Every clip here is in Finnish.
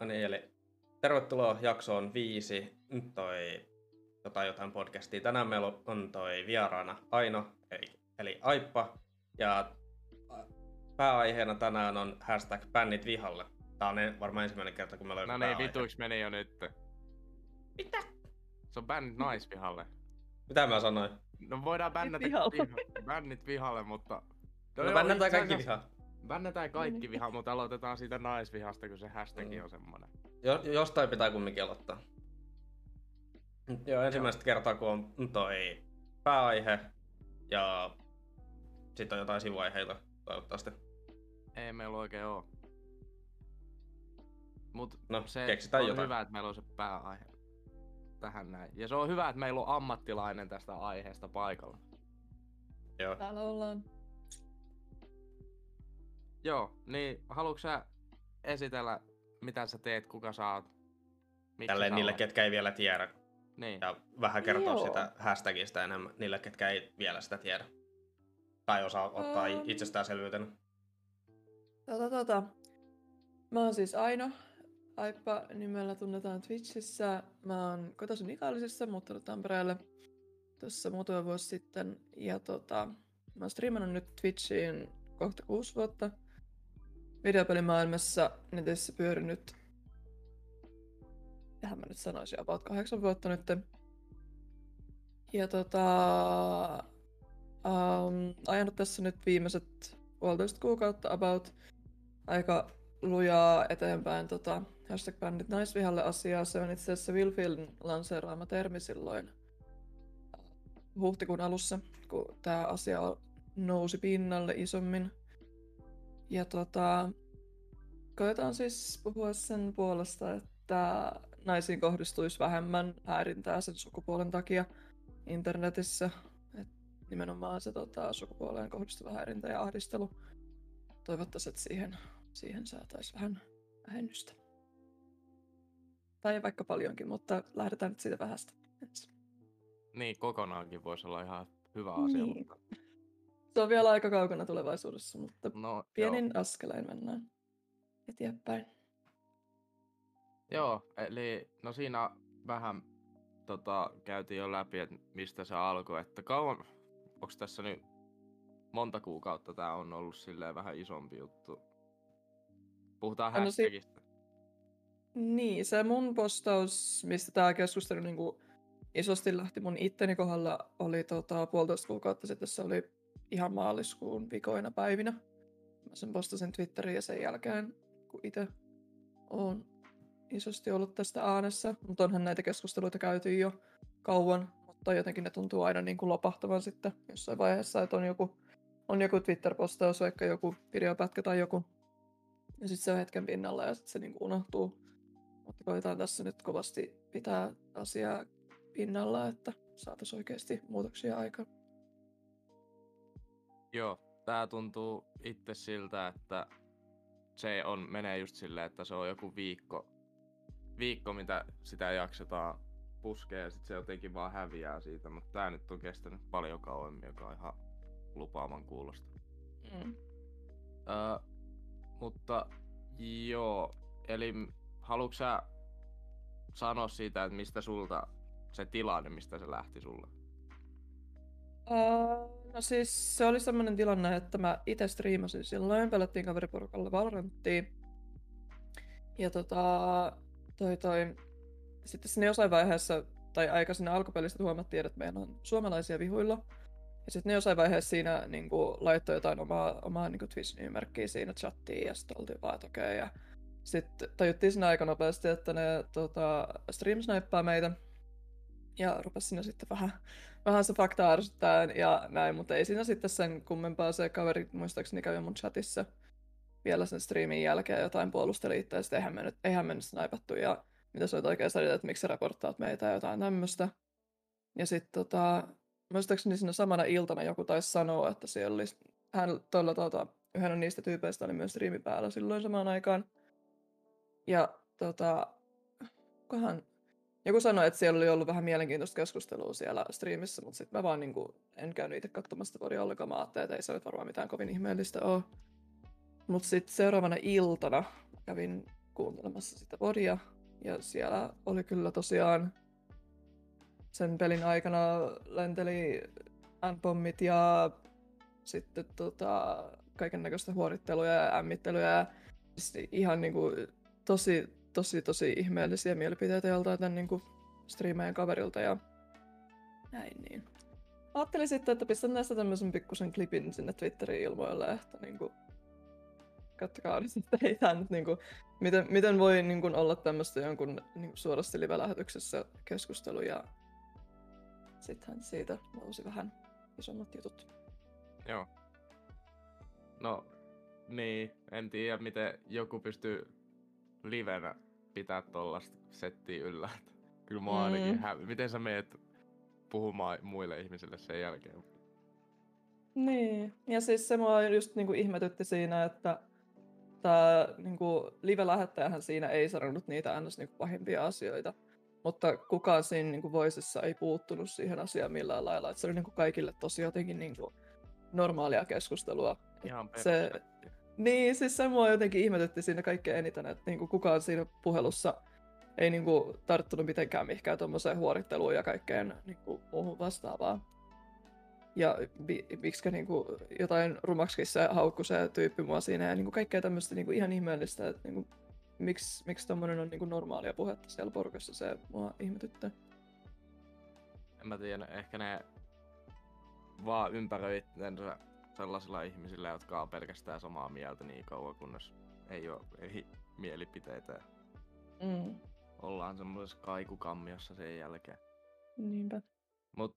No niin, eli tervetuloa jaksoon 5. Nyt toi jotain podcastia. Tänään meillä on toi vieraana Aino, eli Aippa. Ja pääaiheena tänään on hashtag Bannitnaisvihalle. Tää on varmaan ensimmäinen kerta, kun meillä on pääaihe. No niin, vituiksi meni jo nyt. Mitä? Se on Bannitnaisvihalle. Mitä mä sanoin? No voidaan bännätä Bannitnaisvihalle, mutta... No bännätään kaikki vihaa. Bännätään kaikki vihaa, mutta aloitetaan siitä naisvihasta, kun se hashtag on semmonen. Jostain pitää kumminkin aloittaa. Joo, ensimmäistä kertaa kun on toi pääaihe ja sit on jotain sivuaiheita toivottavasti. Ei meillä oikein oo. Mut no, se on jotain. Hyvä, että meillä on se pääaihe tähän näin. Ja se on hyvä, että meillä on ammattilainen tästä aiheesta paikalla. Joo. Täällä ollaan. Joo, niin haluatko sä esitellä, mitä sä teet, kuka sä oot? Tälleen niille, ketkä ei vielä tiedä. Niin. Ja vähän kertoa sitä hashtagista enemmän niille, ketkä ei vielä sitä tiedä. Tai osaa ottaa itsestäänselvyytenä. Mä oon siis Aino. Aippa nimellä tunnetaan Twitchissä. Mä oon kotoisin Ikaalisessa, muuttanut Tampereelle tuossa muutama vuosi sitten. Ja mä oon striimannut nyt Twitchiin kohta 6 vuotta. Videopelimaailmassa netissä pyörinyt. Tähän mä nyt sanoisin about 8 vuotta nyt. Ja ajanut tässä nyt viimeiset puolitoista kuukautta about aika lujaa eteenpäin hashtag Bannitnaisvihalle asiaa. Se on itse asiassa Wilfieldin lanseeraama termi silloin huhtikuun alussa, kun tää asia nousi pinnalle isommin. Ja koetaan siis puhua sen puolesta, että naisiin kohdistuisi vähemmän häirintää sen sukupuolen takia internetissä. Et nimenomaan se sukupuoleen kohdistuva häirintä ja ahdistelu. Toivottavasti, että siihen saataisiin vähän vähennystä. Tai vaikka paljonkin, mutta lähdetään nyt siitä vähästä. Niin, kokonaankin voisi olla ihan hyvä asia. Niin. Se on vielä aika kaukana tulevaisuudessa, mutta pienin askeleen mennään eteenpäin. Joo, eli no siinä vähän käytiin jo läpi, että mistä se alkoi, että kauan, onko tässä nyt monta kuukautta tää on ollut silleen vähän isompi juttu. Puhutaan hashtagista. Niin, se mun postaus, mistä tää keskustelu niinku isosti lähti mun itteni kohdalla, oli 1,5 kuukautta sitten, se oli ihan maaliskuun vikoina päivinä. Mä sen postasin Twitteriin ja sen jälkeen, kun itse oon isosti ollut tästä äänessä. Mutta onhan näitä keskusteluita käyty jo kauan, mutta jotenkin ne tuntuu aina niin kuin lopahtavan sitten jossain vaiheessa, että on joku Twitter-postaus, vaikka joku videopätkä tai joku. Ja sitten se on hetken pinnalla ja sitten se niin kuin unohtuu. Mutta koetaan tässä nyt kovasti pitää asiaa pinnalla, että saataisiin oikeasti muutoksia aikaan. Joo, tää tuntuu itse siltä, että se menee just silleen, että se on joku viikko mitä sitä jaksetaan puskea ja sit se jotenkin vaan häviää siitä, mutta tää nyt on kestänyt paljon kauemmin, joka on ihan lupaavan kuulosta. Mm. Mutta joo, eli haluatko sä sanoa siitä, että mistä sulta se tilanne, mistä se lähti sulle? No siis se oli semmoinen tilanne, että mä itse striimasin silloin, pelattiin kaveriporukalla Valoranttia. Ja sitten sinne jossain vaiheessa, tai aika siinä alkupelistä huomattiin, että meillä on suomalaisia vihuilla. Ja sitten ne jossain vaiheessa siinä niinku laittoi jotain omaa niinku Twitch-nimimerkkiä siinä chattiin ja sitten oltiin vaan, että okei. Ja sitten tajuttiin siinä aika nopeasti, että ne stream-snaippaa meitä. Ja rupesi siinä sitten vähän se fakta ärsyttämään ja näin, mutta ei siinä sitten sen kummempaa. Se kaveri muistaakseni kävi mun chatissa vielä sen streamin jälkeen jotain puolusteli itse, ja sitten eihän me nyt snaipattu ja mitä sä oot oikein sanonut, että miksi sä raporttaat meitä ja jotain tämmöstä. Ja sitten muistaakseni siinä samana iltana joku taisi sanoa, että siellä oli, hän yhden niistä tyypeistä oli myös streami päällä silloin samaan aikaan. Ja joku sanoi, että siellä oli ollut vähän mielenkiintoista keskustelua siellä striimissä, mutta sitten mä vaan niinku en käynyt itse katsomassa podia ollenkaan. Mä ajattelin, että ei se nyt varmaan mitään kovin ihmeellistä ole. Mutta sitten seuraavana iltana kävin kuuntelemassa sitä podia. Ja siellä oli kyllä tosiaan sen pelin aikana lenteli n-pommit ja sitten kaiken näköistä huorittelua ja ämmittelyä ja ihan niinku tosi ihmeellisiä mielipiteitä joltain tämän niinku striimeen kaverilta ja näin niin. Ajattelin sitten, että pistän näistä tämmöisen pikkusen klipin sinne Twitteriin ilmoille, että niinku katsokaa nyt, että ei tää nyt niinku miten voi niinku olla tämmöstä jonkun niinku suorasti live-lähetyksessä keskustelu ja sittenhän siitä nousi vähän isommat jutut. Joo. No, niin, en tiedä miten joku pystyy livenä pitää tollasta settiä yllä. Kyllä mä ainakin miten sä meet puhumaan muille ihmisille sen jälkeen. Niin, ja siis se mua just niinku ihmetytti siinä, että tää niinku live-lähettäjähän siinä ei sanonut niitä ennäs niinku pahimpia asioita. Mutta kukaan siinä niinku voisessa ei puuttunut siihen asiaan millään lailla. Et se oli niinku kaikille tosi jotenkin niinku normaalia keskustelua. Ihan se, niin, siis se mua jotenkin ihmetytti siinä kaikkein eniten, että niinku kukaan siinä puhelussa ei niinku tarttunut mitenkään mihinkään tommoseen huoritteluun ja kaikkeen niinku muuhun vastaavaan. Ja miksikä niinku jotain rumaksikin se haukku se tyyppi mua siinä ja niinku kaikkea tämmöstä niinku ihan ihmeellistä, että niinku miksi tommonen on niinku normaalia puhetta siellä porukassa, se mua ihmetyttää. En mä tiedä, ehkä ne vaan ympäröi sellaisilla ihmisillä, jotka on pelkästään samaa mieltä niin kauan, kunnes ei oo mielipiteitä. Ollaan semmoisessa kaikukammiossa sen jälkeen. Niinpä. Mut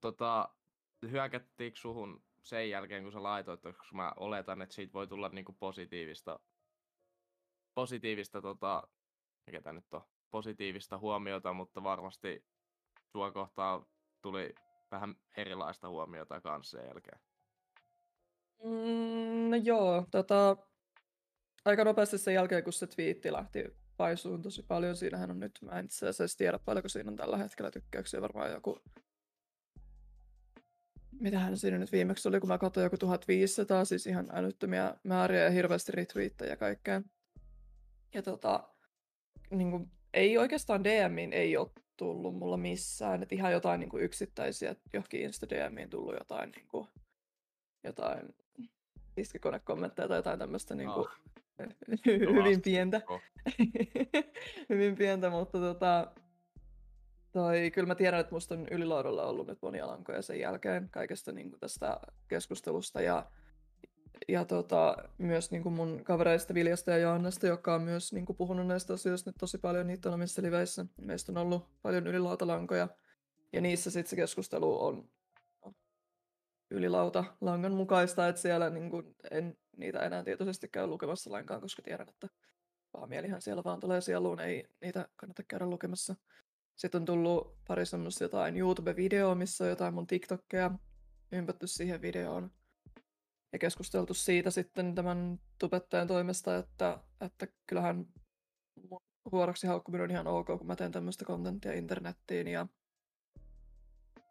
hyökättiinkö suhun sen jälkeen, kun sä laitoit, koska mä oletan, että siitä voi tulla niinku positiivista huomiota, mutta varmasti sua kohtaan tuli vähän erilaista huomiota kans sen jälkeen. No joo, aika nopeasti sen jälkeen, kun se twiitti lähti paisuun tosi paljon. Siinähän on nyt, mä en itse asiassa tiedä paljonko siinä on tällä hetkellä tykkäyksiä, varmaan joku... Mitähän siinä nyt viimeksi oli, kun mä katsoin joku 1500, siis ihan älyttömiä määriä ja hirveästi retweettejä ja kaikkea. Ja niinku, ei oikeastaan DMiin ei ole tullut mulla missään, että ihan jotain niinku yksittäisiä, johonkin Insta-DMiin tullut jotain niinku... Jotain tiskikonekommentteja tai jotain tämmöstä niinku... Oh. Hyvin pientä. Hyvin pientä, mutta kyllä mä tiedän, että musta on ylilaudalla ollut nyt monia lankoja sen jälkeen kaikesta niinku tästä keskustelusta ja myös niinku mun kavereista Viljasta ja Jaannasta, joka on myös niinku puhunut näistä asioista nyt tosi paljon niitä on omissa liveissä. Meistä on ollut paljon ylilautalankoja ja niissä sit se keskustelu on ylilautalangan mukaista, että siellä niinku en niitä enää tietoisesti käy lukemassa lainkaan, koska tiedän, että pahamielihan siellä vaan tulee sieluun, ei niitä kannata käydä lukemassa. Sitten on tullut pari semmoista jotain YouTube-videoa, missä on jotain mun TikTokkeja ympätty siihen videoon. Ja keskusteltu siitä sitten tämän tubettajan toimesta, että kyllähän mun huoraksi haukkuminen on ihan ok, kun mä teen tämmöistä kontenttia internettiin ja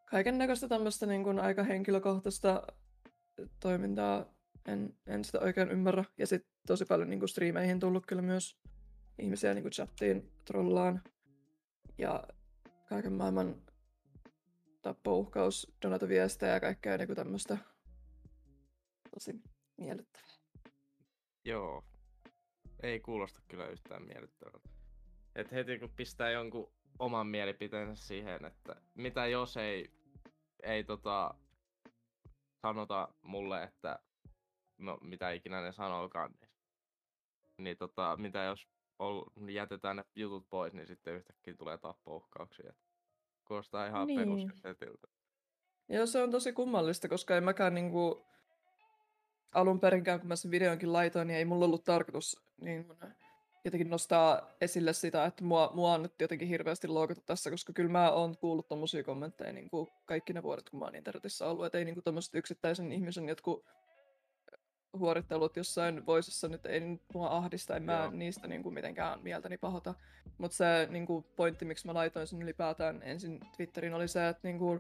kaiken näköistä tämmöistä niin kuin aika henkilökohtaista toimintaa. En sitä oikein ymmärrä. Ja sitten tosi paljon niinku striimeihin tullut kyllä myös ihmisiä niinku chattiin trollaan. Ja kaiken maailman tappouhkaus, donatoviestejä ja kaikkea niinku tämmöstä tosi miellyttävää. Joo. Ei kuulosta kyllä yhtään miellyttävältä. Et heti kun pistää jonkun oman mielipiteensä siihen, että mitä jos ei sanota mulle, että no mitä ikinä ne sanookaan, niin mitä jos jätetään ne jutut pois, niin sitten yhtäkkiä tulee tappouhkauksia. Kuulostaa ihan niin peruskäsetiltä. Joo, se on tosi kummallista, koska en mäkään niinku alun perinkään, kun mä sen videonkin laitoin, niin ei mulla ollut tarkoitus niin jotenkin nostaa esille sitä, että mua on nyt jotenkin hirveästi loukattu tässä, koska kyllä mä oon kuullut tommosia kommentteja niin kuin kaikki ne vuodet, kun mä oon internetissä ollut, että ei niinku tommoset yksittäisen ihmisen jotkut huorittelut jossain voisessa nyt ei nyt mua ahdista, en mä niistä niinku mitenkään mieltäni pahota. Mutta se niinku pointti, miksi mä laitoin sen ylipäätään ensin Twitteriin, oli se, että niinku,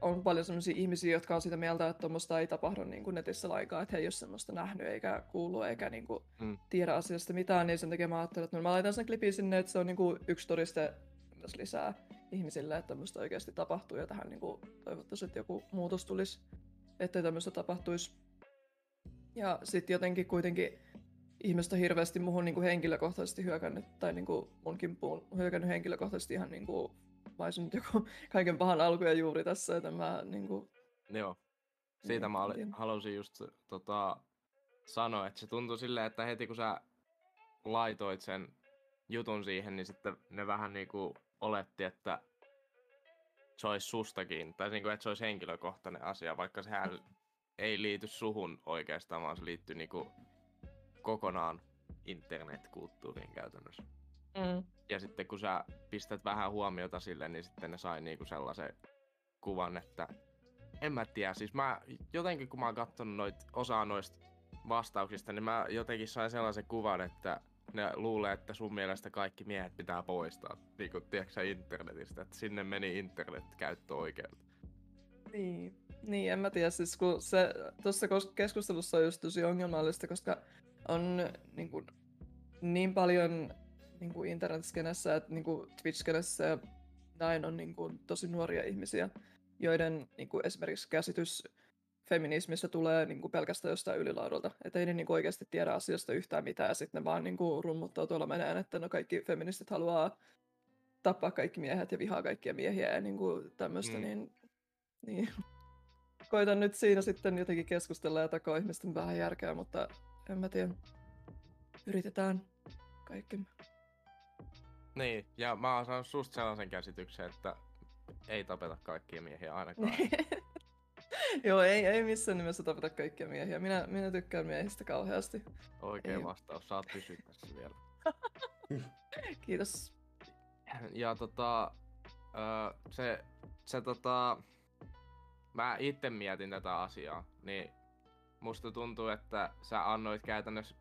on paljon sellaisia ihmisiä, jotka on sitä mieltä, että tuommoista ei tapahdu niin kuin netissä lainkaan, että he ei ole semmoista nähnyt eikä kuullut eikä niin kuin tiedä asiasta mitään, niin sen takia mä ajattelin, että mä laitan sen klipin sinne, että se on niin kuin yksi todiste myös lisää ihmisille, että tämmöistä oikeasti tapahtuu ja tähän niin kuin toivottavasti että joku muutos tulisi, ettei tämmöistä tapahtuisi. Ja sitten jotenkin kuitenkin ihmiset on hirveästi muhun niin kuin henkilökohtaisesti hyökännyt, tai niin kuin mun kimppuun hyökännyt henkilökohtaisesti ihan niin kuin mä olisin nyt joku kaiken pahan alkuja juuri tässä, että mä niinku... Joo. Siitä mä halusin just sanoa, että se tuntui silleen, että heti kun sä laitoit sen jutun siihen, niin sitten ne vähän niinku oletti, että se olisi sustakin. Tai niinku, että se olisi henkilökohtainen asia, vaikka sehän ei liity suhun oikeastaan, vaan se liittyy niinku kokonaan internetkulttuuriin käytännössä. Ja sitten kun sä pistät vähän huomiota sille, niin sitten ne sai niinku sellaisen kuvan, että en mä tiedä, siis mä jotenkin kun mä oon kattonut osaa noista vastauksista, niin mä jotenkin sain sellaisen kuvan, että ne luulee, että sun mielestä kaikki miehet pitää poistaa, niinku tiiäksä internetistä, että sinne meni internetkäyttöoikeudet. Niin, en mä tiedä, siis kun se tuossa keskustelussa on just tosi ongelmallista, koska on niin paljon niinku internet-skenessä, että niinku Twitch-skenessä ja näin on niinku tosi nuoria ihmisiä, joiden niinku esimerkiksi käsitys feminismistä tulee niinku pelkästään jostain ylilaudulta. Että ei ne niinku oikeasti tiedä asiasta yhtään mitään ja sitten ne vaan niinku rummuttaa tuolla meneen, että no kaikki feministit haluaa tappaa kaikki miehet ja vihaa kaikkia miehiä ja niinku tämmöistä, niin koitan nyt siinä sitten jotenkin keskustella ja takoa ihmisten vähän järkeä, mutta en mä tiedä. Yritetään kaikkemme. Niin, ja mä oon saanut susta sellaisen käsityksen, että ei tapeta kaikkia miehiä ainakaan. Joo, ei missään nimessä tapeta kaikkia miehiä. Minä tykkään miehistä kauheasti. Oikein vastaus, saat pysyä tässä vielä. Kiitos. Ja mä itse mietin tätä asiaa, niin musta tuntuu, että sä annoit käytännössä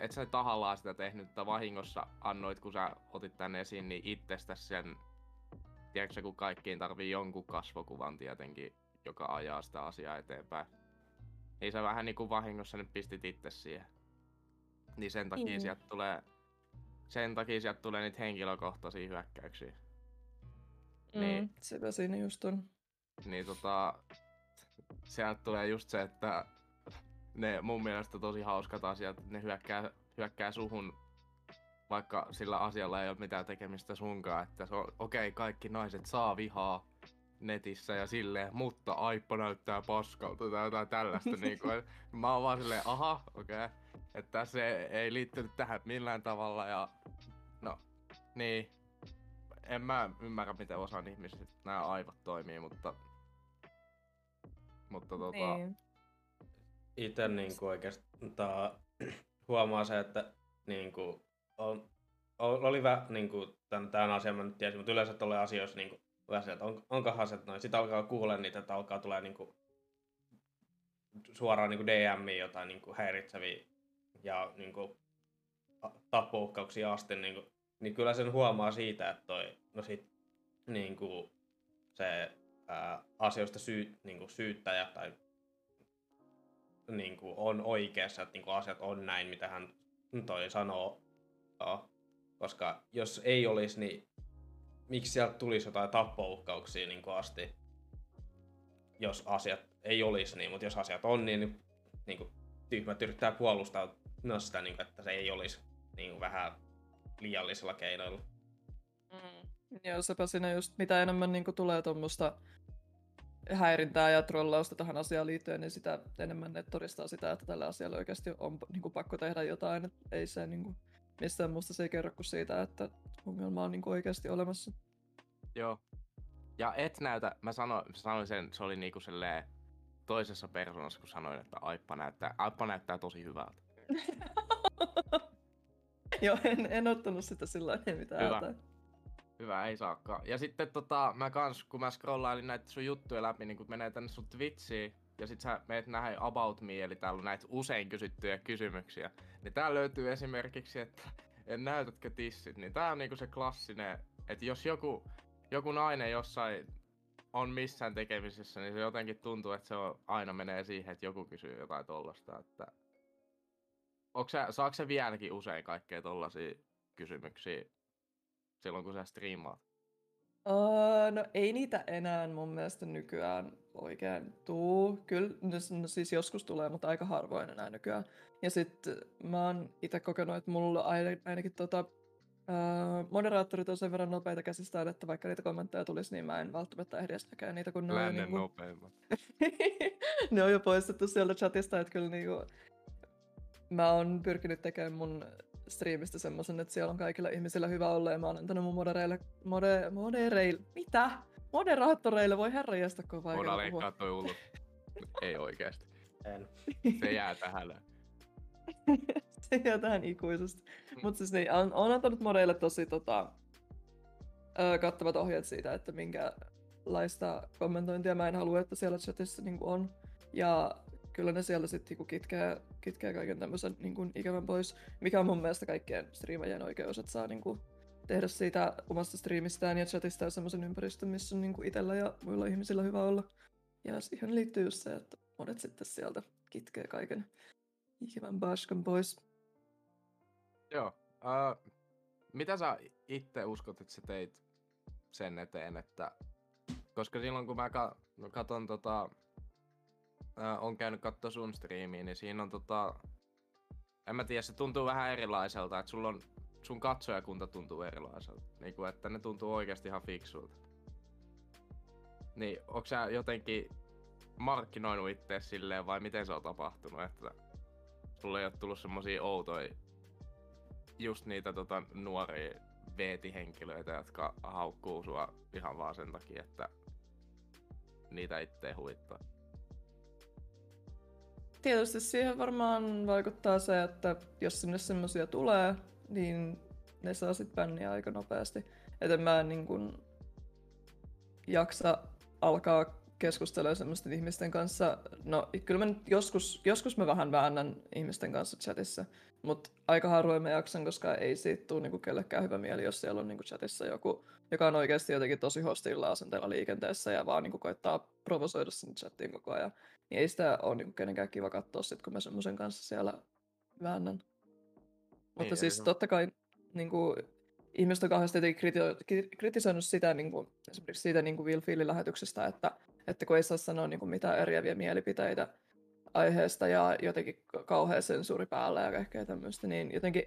et sä tahallaan sitä tehnyt, mutta vahingossa annoit, kun sä otit tänne esiin, niin itsestäsi sen, tiedätkö, kun kaikkiin tarvii jonkun kasvokuvan tietenkin, joka ajaa sitä asiaa eteenpäin. Niin sä vähän niinku vahingossa nyt pistit itse siihen. Niin sen takia sieltä tulee niitä henkilökohtaisia hyökkäyksiä. Niin, sitä siinä just on. Niin sieltä tulee just se, että ne mun mielestä tosi hauskat asiat, ne hyökkää suhun, vaikka sillä asialla ei ole mitään tekemistä sunkaan, että se on okei, kaikki naiset saa vihaa netissä ja silleen, mutta Aippa näyttää paskalta tai jotain tällaista niinku. Mä oon vaan silleen, aha, okei. Että se ei liittynyt tähän millään tavalla ja no, niin. En mä ymmärrä miten osan ihmisistä nää aivot toimii, mutta niin. Itse niinku oikeastaan huomaa se, että niinku oli vähän niinku tämän asian mä nyt tiesin, mutta yleensä tulee asioissa niinku yleensä, että onkohan se noin. Sitten alkaa kuulla niitä, että alkaa tulee niinku suoraan niinku DM:iin jotain niinku häiritseviä ja niinku tappouhkauksia asti niinku, niin kyllä sen huomaa siitä, että niinku se asioista niinku syyttäjä tai niinku on oikeassa, että niinku asiat on näin, mitä hän toi sanoo. No, koska jos ei olisi, niin miksi sieltä tulisi jotain tappouhkauksia niinku asti, jos asiat ei olisi niin, mutta jos asiat on niin, niinku tyhmät yrittää puolustaa sitä, niinku, että se ei olisi niinku vähän liiallisilla keinoilla. Joo, sepä siinä just mitä enemmän niinku tulee tuommoista häirintää ja trollausta tähän asiaan liittyen, niin sitä enemmän ne todistaa sitä, että tällä asialla oikeasti on niinku pakko tehdä jotain. Et ei se niinku, mistään muusta se ei kerro kuin siitä, että ongelma on niinku oikeasti olemassa. Joo. Ja et näytä, mä sanoin sen, se oli niinku silleen toisessa persoonassa, kun sanoin, että Aippa näyttää tosi hyvältä. Joo, en ottanut sitä sillä ei mitään. Hyvä, ei saakaan. Ja sitten mä kans, kun mä scrollailin näitä sun juttuja läpi, niin kun menee tänne sun Twitchiin, ja sit sä meet näihin About Me, eli täällä on näitä usein kysyttyjä kysymyksiä. Niin tää löytyy esimerkiksi, että näytätkö tissit, niin tää on niinku se klassinen, että jos joku nainen jossain on missään tekemisissä, niin se jotenkin tuntuu, että se on, aina menee siihen, että joku kysyy jotain tollasta, että saako se vieläkin usein kaikkea tollasia kysymyksiä silloin, kun sä striimaat? No ei niitä enää mun mielestä nykyään oikein tuu. Kyllä, no siis joskus tulee, mutta aika harvoin enää nykyään. Ja sit mä oon ite kokenut, että mulla ainakin moderaattorit on sen verran nopeita käsistään, että vaikka niitä kommentteja tulisi, niin mä en välttämättä ehdi edes näkään niitä, kun ne on niin nopeimmat. Ne on jo poistettu sieltä chatista, että kyllä niinku... Mä oon pyrkinyt tekemään mun striimistä semmosen, että siellä on kaikilla ihmisillä hyvä olla, ja mä oon antanut mun moderaattoreille, voi herranjestaa kovaa. Voidaan leikkaa toi ullut. Ei oikeesti. En. Se jää tähän. Se jää tähän ikuisesti. Mut siis niin, oon antanut modeille tosi kattavat ohjeet siitä, että minkälaista kommentointia mä en halua, että siellä chatissa niinku on. Ja kyllä ne siellä sitten kitkee kaiken tämmöisen niin ikävän pois, mikä on mun mielestä kaikkien striimajien oikeus, että saa niin kuin tehdä siitä omasta striimistään ja chatistään semmoisen ympäristön, missä on niin kuin itsellä ja muilla ihmisillä hyvä olla. Ja siihen liittyy just se, että monet sitten sieltä kitkee kaiken ikävän paskan pois. Joo. Mitä sä itse uskot, että sä teit sen eteen, että... Koska silloin kun mä katon on käynyt katsoa sun striimiä, niin siinä on en mä tiedä, se tuntuu vähän erilaiselta, että sulla on... Sun katsojakunta tuntuu erilaiselta, niinku että ne tuntuu oikeesti ihan fiksulta. Niin, onko sä jotenkin markkinoinut itse silleen vai miten se on tapahtunut, että sulle ei oo tullut semmosia outoja just niitä nuoria veetihenkilöitä, jotka haukkuu sua ihan vaan sen takia, että niitä itse huittaa? Tietysti siihen varmaan vaikuttaa se, että jos sinne semmosia tulee, niin ne saa sit bänniä aika nopeasti. Et en mä niin kun jaksa alkaa keskustella semmoisten ihmisten kanssa. No kyllä mä nyt joskus mä vähän väännän ihmisten kanssa chatissa, mut aika harvoin mä jaksan, koska ei siitä tuu niinku kellekään hyvä mieli, jos siellä on niinku chatissa joku, joka on oikeesti jotenkin tosi hostilla asenteella liikenteessä ja vaan niinku koittaa provosoida sinne chattiin koko ajan. Niin ei sitä oo niinku kenenkään kiva kattoo sit, kun mä semmosen kanssa siellä väännän. Mutta ei, siis totta kai niinku ihmiset on kauheasti kritisoinut sitä, niinku, esimerkiksi siitä niinku Wilfieldin lähetyksestä, että kun ei saa sanoa niinku mitään eriäviä mielipiteitä aiheesta ja jotenkin kauhea sensuuri päällä ja kaikkea tämmöistä, niin jotenkin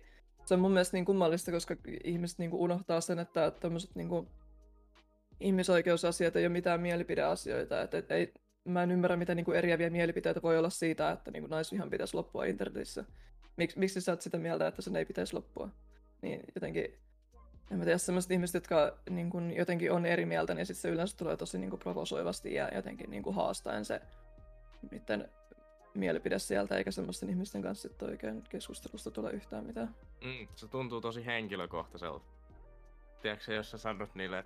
se on mun mielestä niin kummallista, koska ihmiset niinku unohtaa sen, että tämmöiset niinku ihmisoikeusasiat ei ole mitään mielipideasioita. Mä en ymmärrä, mitä niinku eriäviä mielipiteitä voi olla siitä, että niinku naisvihan pitäisi loppua internetissä. Miksi sä oot sitä mieltä, että sen ei pitäisi loppua? Niin jotenkin... En mä tiedä, sellaiset ihmiset, jotka niin kun jotenkin on eri mieltä, niin sit se yleensä tulee tosi niin kun provosoivasti ja jotenkin niin kun haastaen se niiden mielipide sieltä, eikä semmoisten ihmisten kanssa oikein keskustelusta tule yhtään mitään. Se tuntuu tosi henkilökohtaiselta. Tiedätkö, jos sä sanot niille,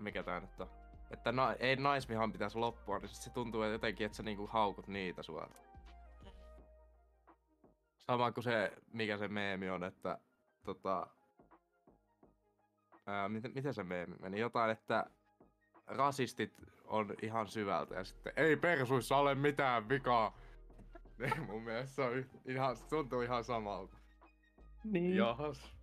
mikä tää nyt on? Että ei naisvihan pitäisi loppua, niin se tuntuu jotenkin, että sä niinku haukut niitä suoraan. Sama kuin se, mikä se meemi on, että miten se meemi meni? Jotain, että rasistit on ihan syvältä ja sitten ei persuissa ole mitään vikaa. Niin mun mielestä se on ihan, tuntuu ihan samalta. Niin. Jahas.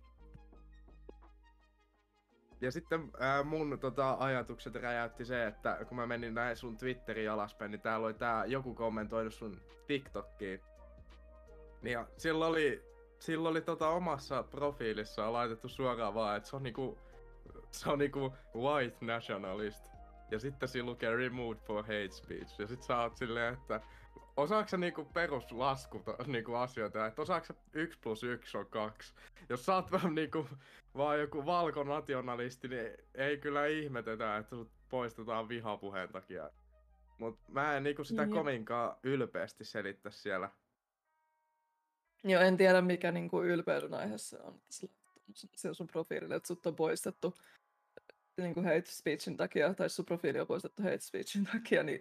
Ja sitten mun ajatukset räjäytti se, että kun mä menin näin sun Twitteriin alaspäin, niin täällä oli joku kommentoinut sun TikTokkiin. Ja silloin oli omassa profiilissaan laitettu suoraan vaan, että se on niinku white nationalist. Ja sitten siinä lukee removed for hate speech. Ja sit sä oot silleen, että osaatko sä niinku peruslaskuta niinku asioita, että osaatko sä 1 + 1 on 2. Jos sä oot vähän niinku vaan joku valkonationalisti, niin ei kyllä ihmetetä, että sut poistetaan vihapuheen takia. Mut mä en niinku sitä kovinkaan ylpeästi selittä siellä. Joo, en tiedä mikä niinku ylpeydyn aiheessa on, se on sun profiilille, että sut on poistettu niinku hate speechin takia, tai sun profiili on poistettu hate speechin takia, niin.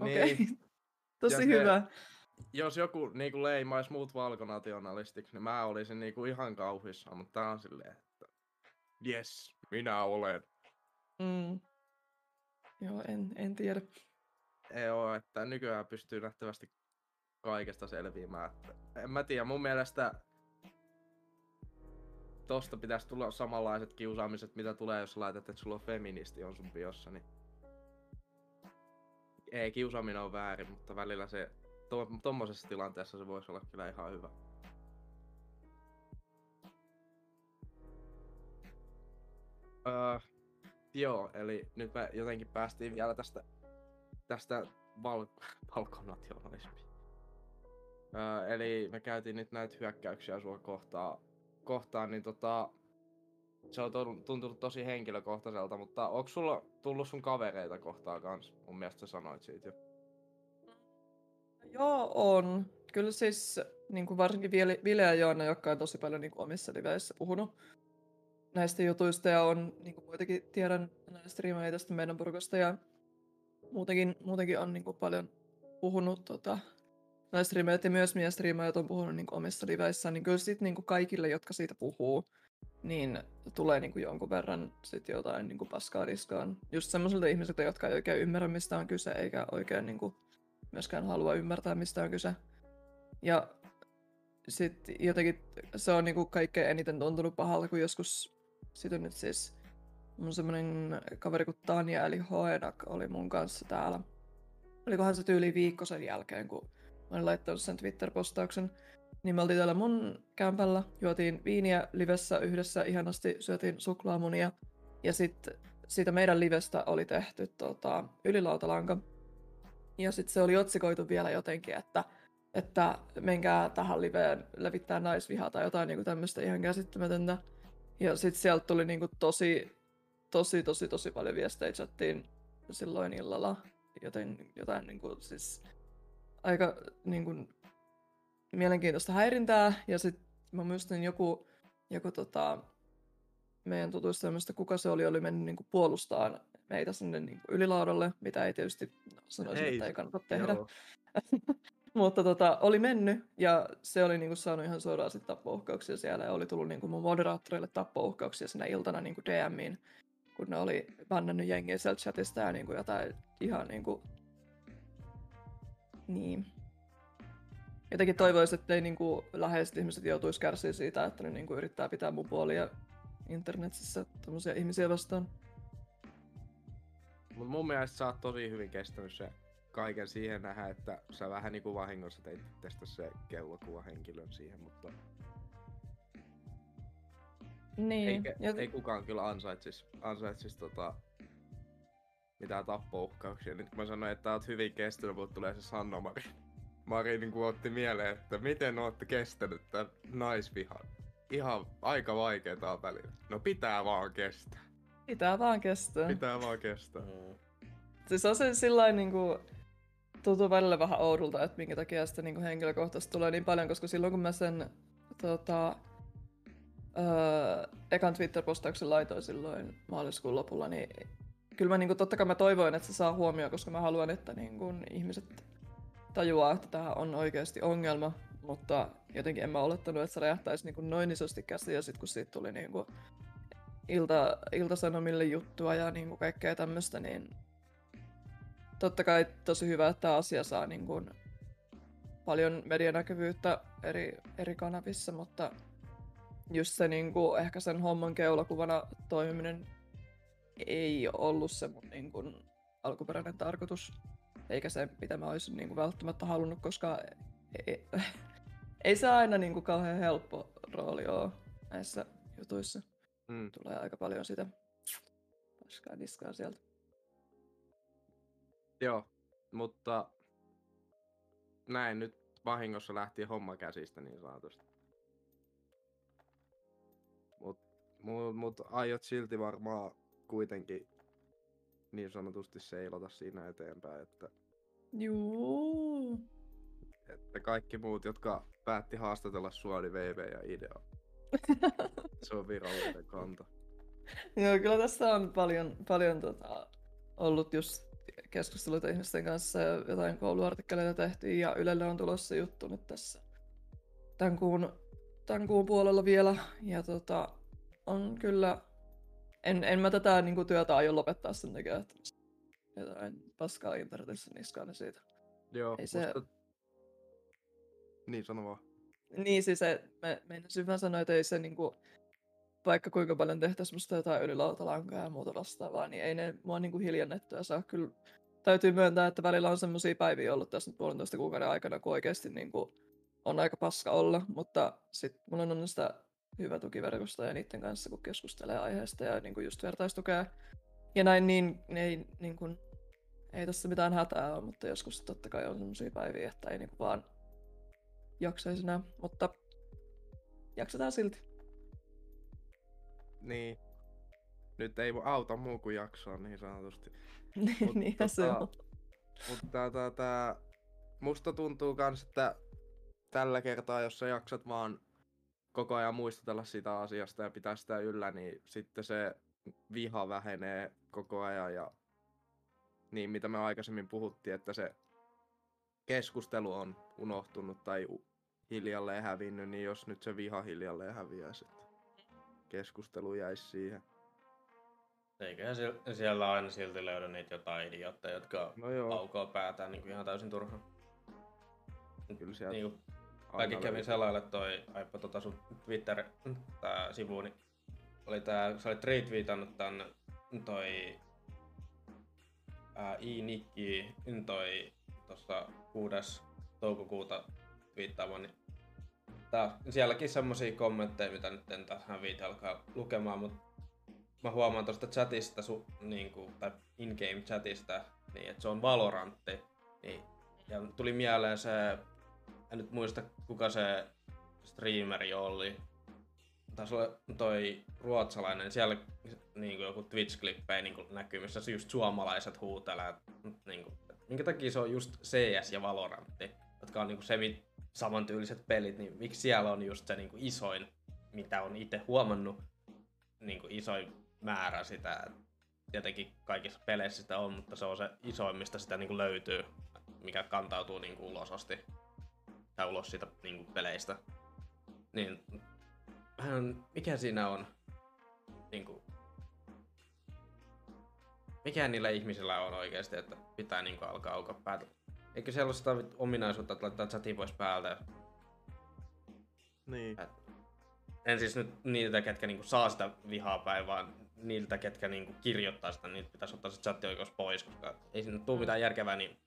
Okei, okay. Tosi ja hyvä. Jos joku niinku leimais muut valkonationalistiksi, niin mä olisin niinku ihan kauhissaan, mutta tää on silleen, että jes, minä olen Mm. Joo, en tiedä. Ei oo, että nykyään pystyy nähtävästi kaikesta selviämään. En mä tiedä, mun mielestä tosta pitäisi tulla samanlaiset kiusaamiset, mitä tulee, jos laitat, että sulla on feministi on sun biossa, niin ei kiusaaminen on väärin, mutta välillä se tommosessa tilanteessa se voisi olla kyllä ihan hyvä. Joo, eli nyt me jotenkin päästiin vielä tästä valkonationalismiin. Eli me käytiin nyt näitä hyökkäyksiä sua kohtaan, niin se on tuntunut tosi henkilökohtaiselta, mutta onko sulla tullut sun kavereita kohtaan kans? Mun mielestä sä sanoit siitä jo. Joo, on. Kyllä siis niin varsinkin Ville ja Jaanna, jotka on tosi paljon niin omissa liveissä puhunut näistä jutuista ja on niin muitakin tiedän näistä striimejä tästä meidän porukasta ja muutenkin on niin paljon puhunut näistä striimejä, myös meidän striimejät on puhunut niin omissa liveissä, niin kyllä sit niin kaikille, jotka siitä puhuu, niin tulee niin jonkun verran sit jotain niin paskaa niskaan. Just semmoisilta ihmisiltä, jotka ei oikein ymmärrä mistä on kyse eikä oikein niin myöskään halua ymmärtää mistä on kyse. Ja sitten jotenkin se on niin kaikkein eniten tuntunut pahalta, kun joskus sitten nyt siis mun semmonen kaveri kuin Tanja eli Hoedak oli mun kanssa täällä. Olikohan se tyyli viikko sen jälkeen, kun mä olin laittanut sen Twitter-postauksen. Niin me oltiin täällä mun kämpällä, juotiin viiniä livessä yhdessä ihanasti, syötiin suklaamunia. Ja sitten siitä meidän livestä oli tehty ylilautalanka. Ja sitten se oli otsikoitu vielä jotenkin, että menkää tähän liveen levittää naisvihaa tai jotain niinku tämmöistä ihan käsittämätöntä. Ja sitten sieltä tuli niinku tosi paljon viestejä chattiin silloin illalla. Joten jotain niinku siis aika niinku mielenkiintoista häirintää. Ja sitten mä muistin joku meidän tutuista tämmöistä, kuka se oli mennyt niinku puolustaan meitä sinne niinku ylilaudalle, mitä ei tietysti sanoisin, että ei kannata tehdä. Mutta oli mennyt ja se oli niinku saanut ihan suoraan sit tappouhkauksia siellä ja oli tullut niinku mun moderaattoreille tappouhkauksia sinä iltana niinku DMiin, kun ne oli bannannut jengiä sieltä chatista ja niinku jotain ihan niinku niin. Jotenkin toivoisi, ettei niinku läheiset ihmiset joutuisi kärsiä siitä, että ne niinku yrittää pitää mun puolia internetissä tommosia ihmisiä vastaan. Mut mun mielestä sä oot tosi hyvin kestänyt se kaiken siihen nähdä, että sä vähän niinku vahingossa teit tästä se kellokuva henkilön siihen, mutta niin. Ei kukaan kyllä ansaitsisi mitään tappouhkauksia. Nyt kun mä sanoin, että oot hyvin kestänyt, mutta tulee se Sanna Mari niin kuin otti mieleen, että miten ootte kestänyt tän naisvihan. Ihan aika vaikeeta välillä. No pitää vaan kestää. Pitää vaan kestää. Mm. Siis on se sillain niinku tuntuu välillä vähän oudulta, että minkä takia sitä niinku henkilökohtaisesti tulee niin paljon, koska silloin kun mä sen ekan Twitter-postauksen laitoin silloin maaliskuun lopulla, niin kyllä mä niinku tottakai mä toivoin, että se saa huomioon, koska mä haluan, että niinku ihmiset tajuaa, että tämä on oikeasti ongelma, mutta jotenkin en mä olettanut, että se räjähtäisi niinku noin isosti käsiä, sit kun siitä tuli niinku Iltasanomille juttua ja niinku kaikkea tämmöistä, niin totta kai tosi hyvä, että tämä asia saa niinku paljon medianäkyvyyttä eri kanavissa, mutta just se niinku ehkä sen homman keulakuvana toimiminen ei ollut se mun niinku alkuperäinen tarkoitus, eikä se mitä mä olisin niinku välttämättä halunnut, koska ei se aina niinku kauhean helppo rooli ole näissä jutuissa. Mm. Tulee aika paljon sitä paskaa niskaa sieltä. Joo, mutta näin nyt vahingossa lähti homma käsistä niin sanotusti. Mut aiot silti varmaan kuitenkin niin sanotusti seilata siinä eteenpäin, että juu. Että kaikki muut, jotka päätti haastatella sua, niin VV ja Idea. Se on virallinen kanta. Joo, kyllä tässä on paljon ollut just keskusteluita ihmisten kanssa ja jotain kouluartikkeleita tehtiin ja Ylelle on tulossa juttu nyt tässä tämän kuun puolella vielä ja on kyllä En mä tätä niinku työtä aio lopettaa sen takia, että jotain paskaa internetissä niskaan siitä. Joo, ei se... Niin, sano vaan. Niin, siis meinasin vaan sanoa, että ei se niinku... Vaikka kuinka paljon tehtäis musta jotain ylilautalankaa ja muuta vastaavaa, niin ei ne mua niinku hiljennettyä saa kyllä. Täytyy myöntää, että välillä on semmosia päiviä ollut tässä nyt 1,5 kuukauden aikana, kun oikeesti niinku on aika paska olla, mutta sit mulla on sitä hyvä tukiverkosto ja niitten kanssa, kun keskustelee aiheesta ja niinku just vertaistukea ja näin, niin ei niinku... Ei tässä mitään hätää ole, mutta joskus totta kai on semmosia päiviä, että ei niinku vaan jaksaisi enää, mutta jaksetaan silti. Niin. Nyt ei auta muu kuin jaksaa niin sanotusti. Niin se on. Mutta musta tuntuu kans, että tällä kertaa jos sä jaksat vaan koko ajan muistutella sitä asiasta ja pitää sitä yllä, niin sitten se viha vähenee koko ajan ja niin mitä me aikaisemmin puhuttiin, että se keskustelu on unohtunut tai hiljalleen hävinnyt, niin jos nyt se viha hiljalleen häviää sitten. Keskustelu jäisi siihen. Eiköhän siellä aina silti löydä niitä jotain idiootteja, jotka aukoo päätään niin kuin ihan täysin turhaan. Kyllä sieltä niin aina kävin selaille toi Aippa sun Twitter-sivu, niin oli sä olit retweetannut tän toi i-nikki toi tossa 6. toukokuuta twiittaamaan, niin sielläkin semmosia kommentteja, mitä nyt en tähän viite alkaa lukemaan, mutta mä huomaan tosta chatista, tai in-game chatista, niin että se on Valorantti. Niin, ja tuli mieleen se, en nyt muista kuka se streameri oli, taisi olla toi ruotsalainen, siellä niin joku Twitch-klippejä niin näkyy, missä just suomalaiset huutelee, niin kuin, minkä takia se on just CS ja Valorantti, jotka on niin kuin samantyyliset pelit, niin miksi siellä on just se niin kuin isoin, mitä on itse huomannut, niin kuin isoin määrä sitä. Tietenkin kaikissa peleissä sitä on, mutta se on se isoin, mistä sitä niin kuin löytyy, mikä kantautuu niin kuin ulos asti tai ulos siitä niin kuin peleistä. Niin, mikä siinä on? Niin kuin, mikä niillä ihmisillä on oikeasti, että pitää niin kuin alkaa aukaa päätä? Eikö siellä ole sitä ominaisuutta, että laittaa chatin pois päältä? Niin. En siis nyt niiltä, ketkä niinku saa sitä vihaa päin, vaan niiltä, ketkä niinku kirjoittaa sitä, niiltä pitäisi ottaa se chattioikeus pois, koska ei siinä tule mitään järkevää, niin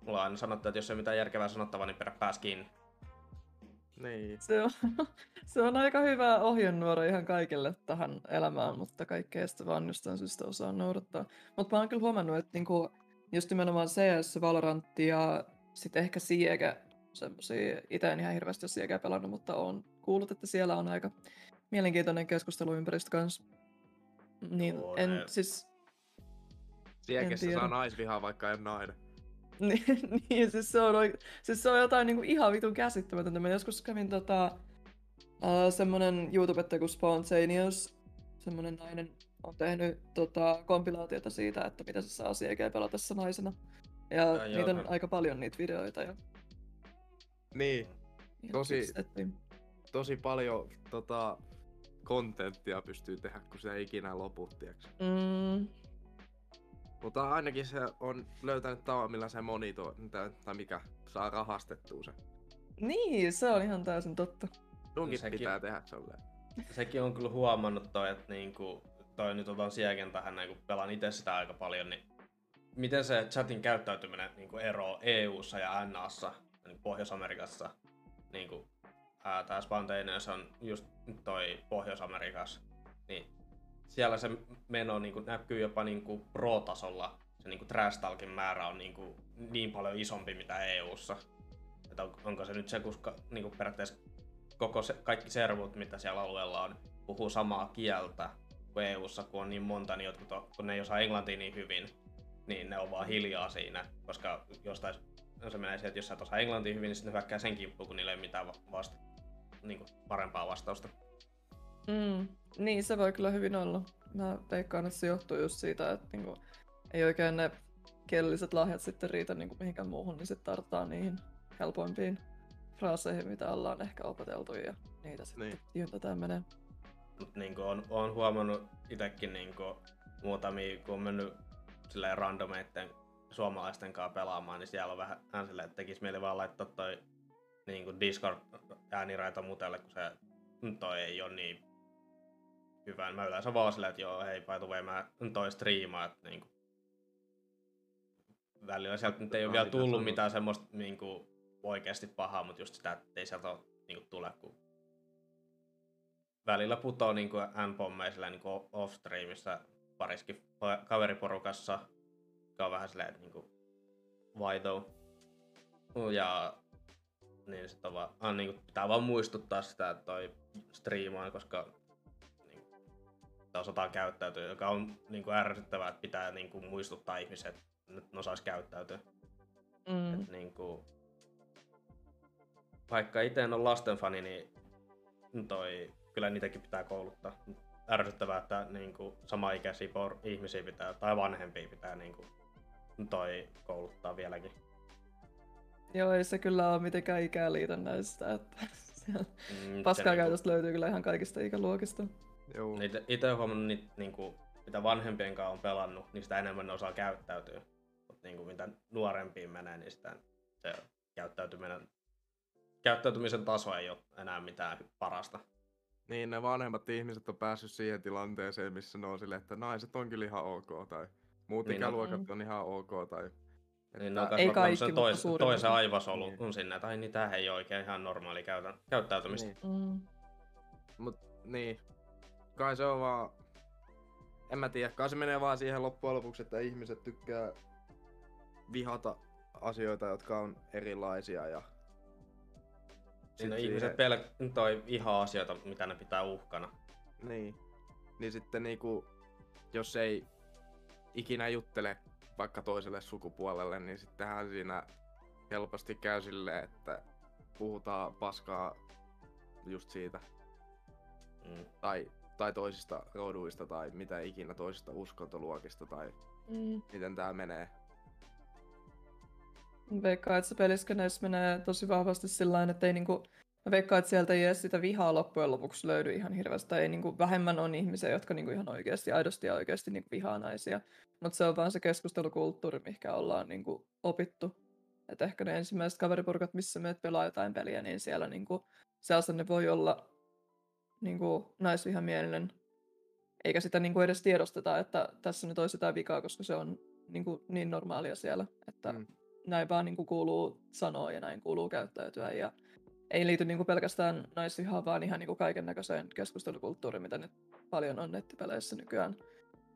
mulla on aina sanottu, että jos ei mitään järkevää sanottavaa, niin perä pääs kiinni. Niin. Se on aika hyvä ohjenuora ihan kaikille tähän elämään, mutta kaikkea sitä vaan jostain syystä osaa noudattaa. Mutta mä oon kyllä huomannut, että niinku just nimenomaan CS, Valorantti ja sit ehkä Siege, semmosia, ite en ihan hirveästi ole Siege pelannut, mutta oon kuullut, että siellä on aika mielenkiintoinen keskusteluympäristö kanssa. Niin, joo, siis... Siegessä saa naisvihaa, vaikka en nainen. Niin, siis se on jotain niinku ihan vitun käsittämätöntä. Mä joskus kävin semmonen YouTube-teko kuin Spawn, semmonen nainen on tehnyt kompilaatiota siitä, että mitä se saa Siegeä pelatessa naisena. Ja niitä on aika paljon niitä videoita. Ja... Niin, tosi paljon contenttia pystyy tehdä, kun se ei ikinä lopu, tiiäks. Mutta ainakin se on löytänyt tavan, millä se tai mikä saa rahastettua sen. Niin, se on ihan täysin totta. Tunkin pitää tehdä selleen. Sekin on kyllä huomannut toi, että niinku... Toi nyt otan Siegen tähän, kun pelaan itse sitä aika paljon, niin miten se chatin käyttäytyminen niin kuin eroo EU:ssa ja NA:ssa, niin Pohjois-Amerikassa, niin kuin tää Spontaneous on just toi Pohjois-Amerikassa, niin siellä se meno niin kuin näkyy jopa niin kuin pro-tasolla, se niin kuin trash talkin määrä on niin paljon isompi mitä EU:ssa. Että onko se nyt se, koska niin kuin periaatteessa kaikki servut, mitä siellä alueella on, puhuu samaa kieltä. EU:ssa, kun on niin monta, niin jotkut on, kun ne ei osaa englantia niin hyvin, niin ne on vaan hiljaa siinä, koska jostain se menee siihen, että jos sä et osaa englantia hyvin, niin sitten ne hyökkää sen kimppuun, kun niillä ei ole mitään niin kuin parempaa vastausta. Niin, se voi kyllä hyvin olla. Mä veikkaan, että se johtuu just siitä, että niin kuin, ei oikein ne kielelliset lahjat sitten riitä niin kuin mihinkään muuhun, niin sitten tartutaan niihin helpoimpiin fraaseihin, mitä ollaan ehkä opeteltu, ja niitä sitten tyyntetään menee. Mutta niin olen huomannut itsekin niin muutamia, kun on mennyt randomeiden suomalaisten kanssa pelaamaan, niin siellä on vähän silleen, että tekisi mieli vaan laittaa toi niin Discord-ääniraita mutelle, kun se toi ei ole niin hyvä. Mä yleensä vaan silleen, että joo, hei, by the way, mä toi striimaa. Että, niin välillä sieltä nyt ei ole vielä tullut mitään semmoista niin oikeasti pahaa, mutta just sitä, että ei sieltä ole, niin tule, kun välillä putoo niin n-pommeisellä niin off-streamissa pariskin kaveriporukassa, joka on vähän silleen, että niin why though? Ja niin sitten niin pitää vaan muistuttaa sitä, että toi striimaa, koska niin, osataan käyttäytyä, joka on niin ärsyttävää, että pitää niin muistuttaa ihmiset, että ne osaisi käyttäytyä. Mm. Et, niin kuin, vaikka itse en ole lastenfani, niin toi kyllä niitäkin pitää kouluttaa. Ärsyttävää, että niinku samaikäisiä ihmisiä pitää tai vanhempia pitää niinku toi kouluttaa vieläkin. Joo, ei se kyllä ole mitenkään ikäliitännäistä, että paskaa käytöstä löytyy kyllä ihan kaikista ikäluokista. Joo. Itse olen huomannut niitä, niinku, mitä vanhempien kanssa on pelannut, niin sitä enemmän osaa käyttäytyä. Mutta niinku, mitä nuorempiin menee, niin sitä se käyttäytymisen taso ei ole enää mitään parasta. Niin, ne vanhemmat ihmiset on päässyt siihen tilanteeseen, missä ne on silleen, että naiset on kyllä ihan ok, tai muut niin ikäluokat on ihan ok, tai... Niin, no, ei kaikki, mutta toisen aivasolu on niin sinne, tai niin tämähän ei ole oikein ihan normaali käyttäytymistä. Niin. Mm. Mut niin, kai se on vaan... En mä tiedä, kai se menee vaan siihen loppujen lopuksi, että ihmiset tykkää vihata asioita, jotka on erilaisia ja... Niin ihmiset pelkää ihan asioita, mitä ne pitää uhkana. Niin. Niin sitten niinku, jos ei ikinä juttele vaikka toiselle sukupuolelle, niin sittenhän siinä helposti käy silleen, että puhutaan paskaa just siitä. Mm. Tai toisista roduista tai mitä ikinä toisista uskontoluokista tai miten tää menee. Veikkaan, että se peliskenneissä menee tosi vahvasti sillain, että ei niinku... Mä veikkaan, että sieltä ei edes sitä vihaa loppujen lopuksi löydy ihan hirveästi. Ei niinku, vähemmän on ihmisiä, jotka niinku ihan oikeasti, aidosti ja oikeasti niinku vihaa naisia. Mutta se on vaan se keskustelukulttuuri, mikä ollaan niinku opittu. Et ehkä ne ensimmäiset kaveriporukat, missä meet pelaa jotain peliä, niin siellä niinku... Sellaista ne voi olla niinku naisvihamielinen. Eikä sitä niinku edes tiedosteta, että tässä nyt olisi jotain vikaa, koska se on niinku niin normaalia siellä, että... Näin vaan niin kuin kuuluu sanoa ja näin kuuluu käyttäytyä. Ja ei liity niin kuin pelkästään naisvihaan, vaan ihan niin kaikennäköiseen keskustelukulttuuriin, mitä nyt paljon on nettipeleissä nykyään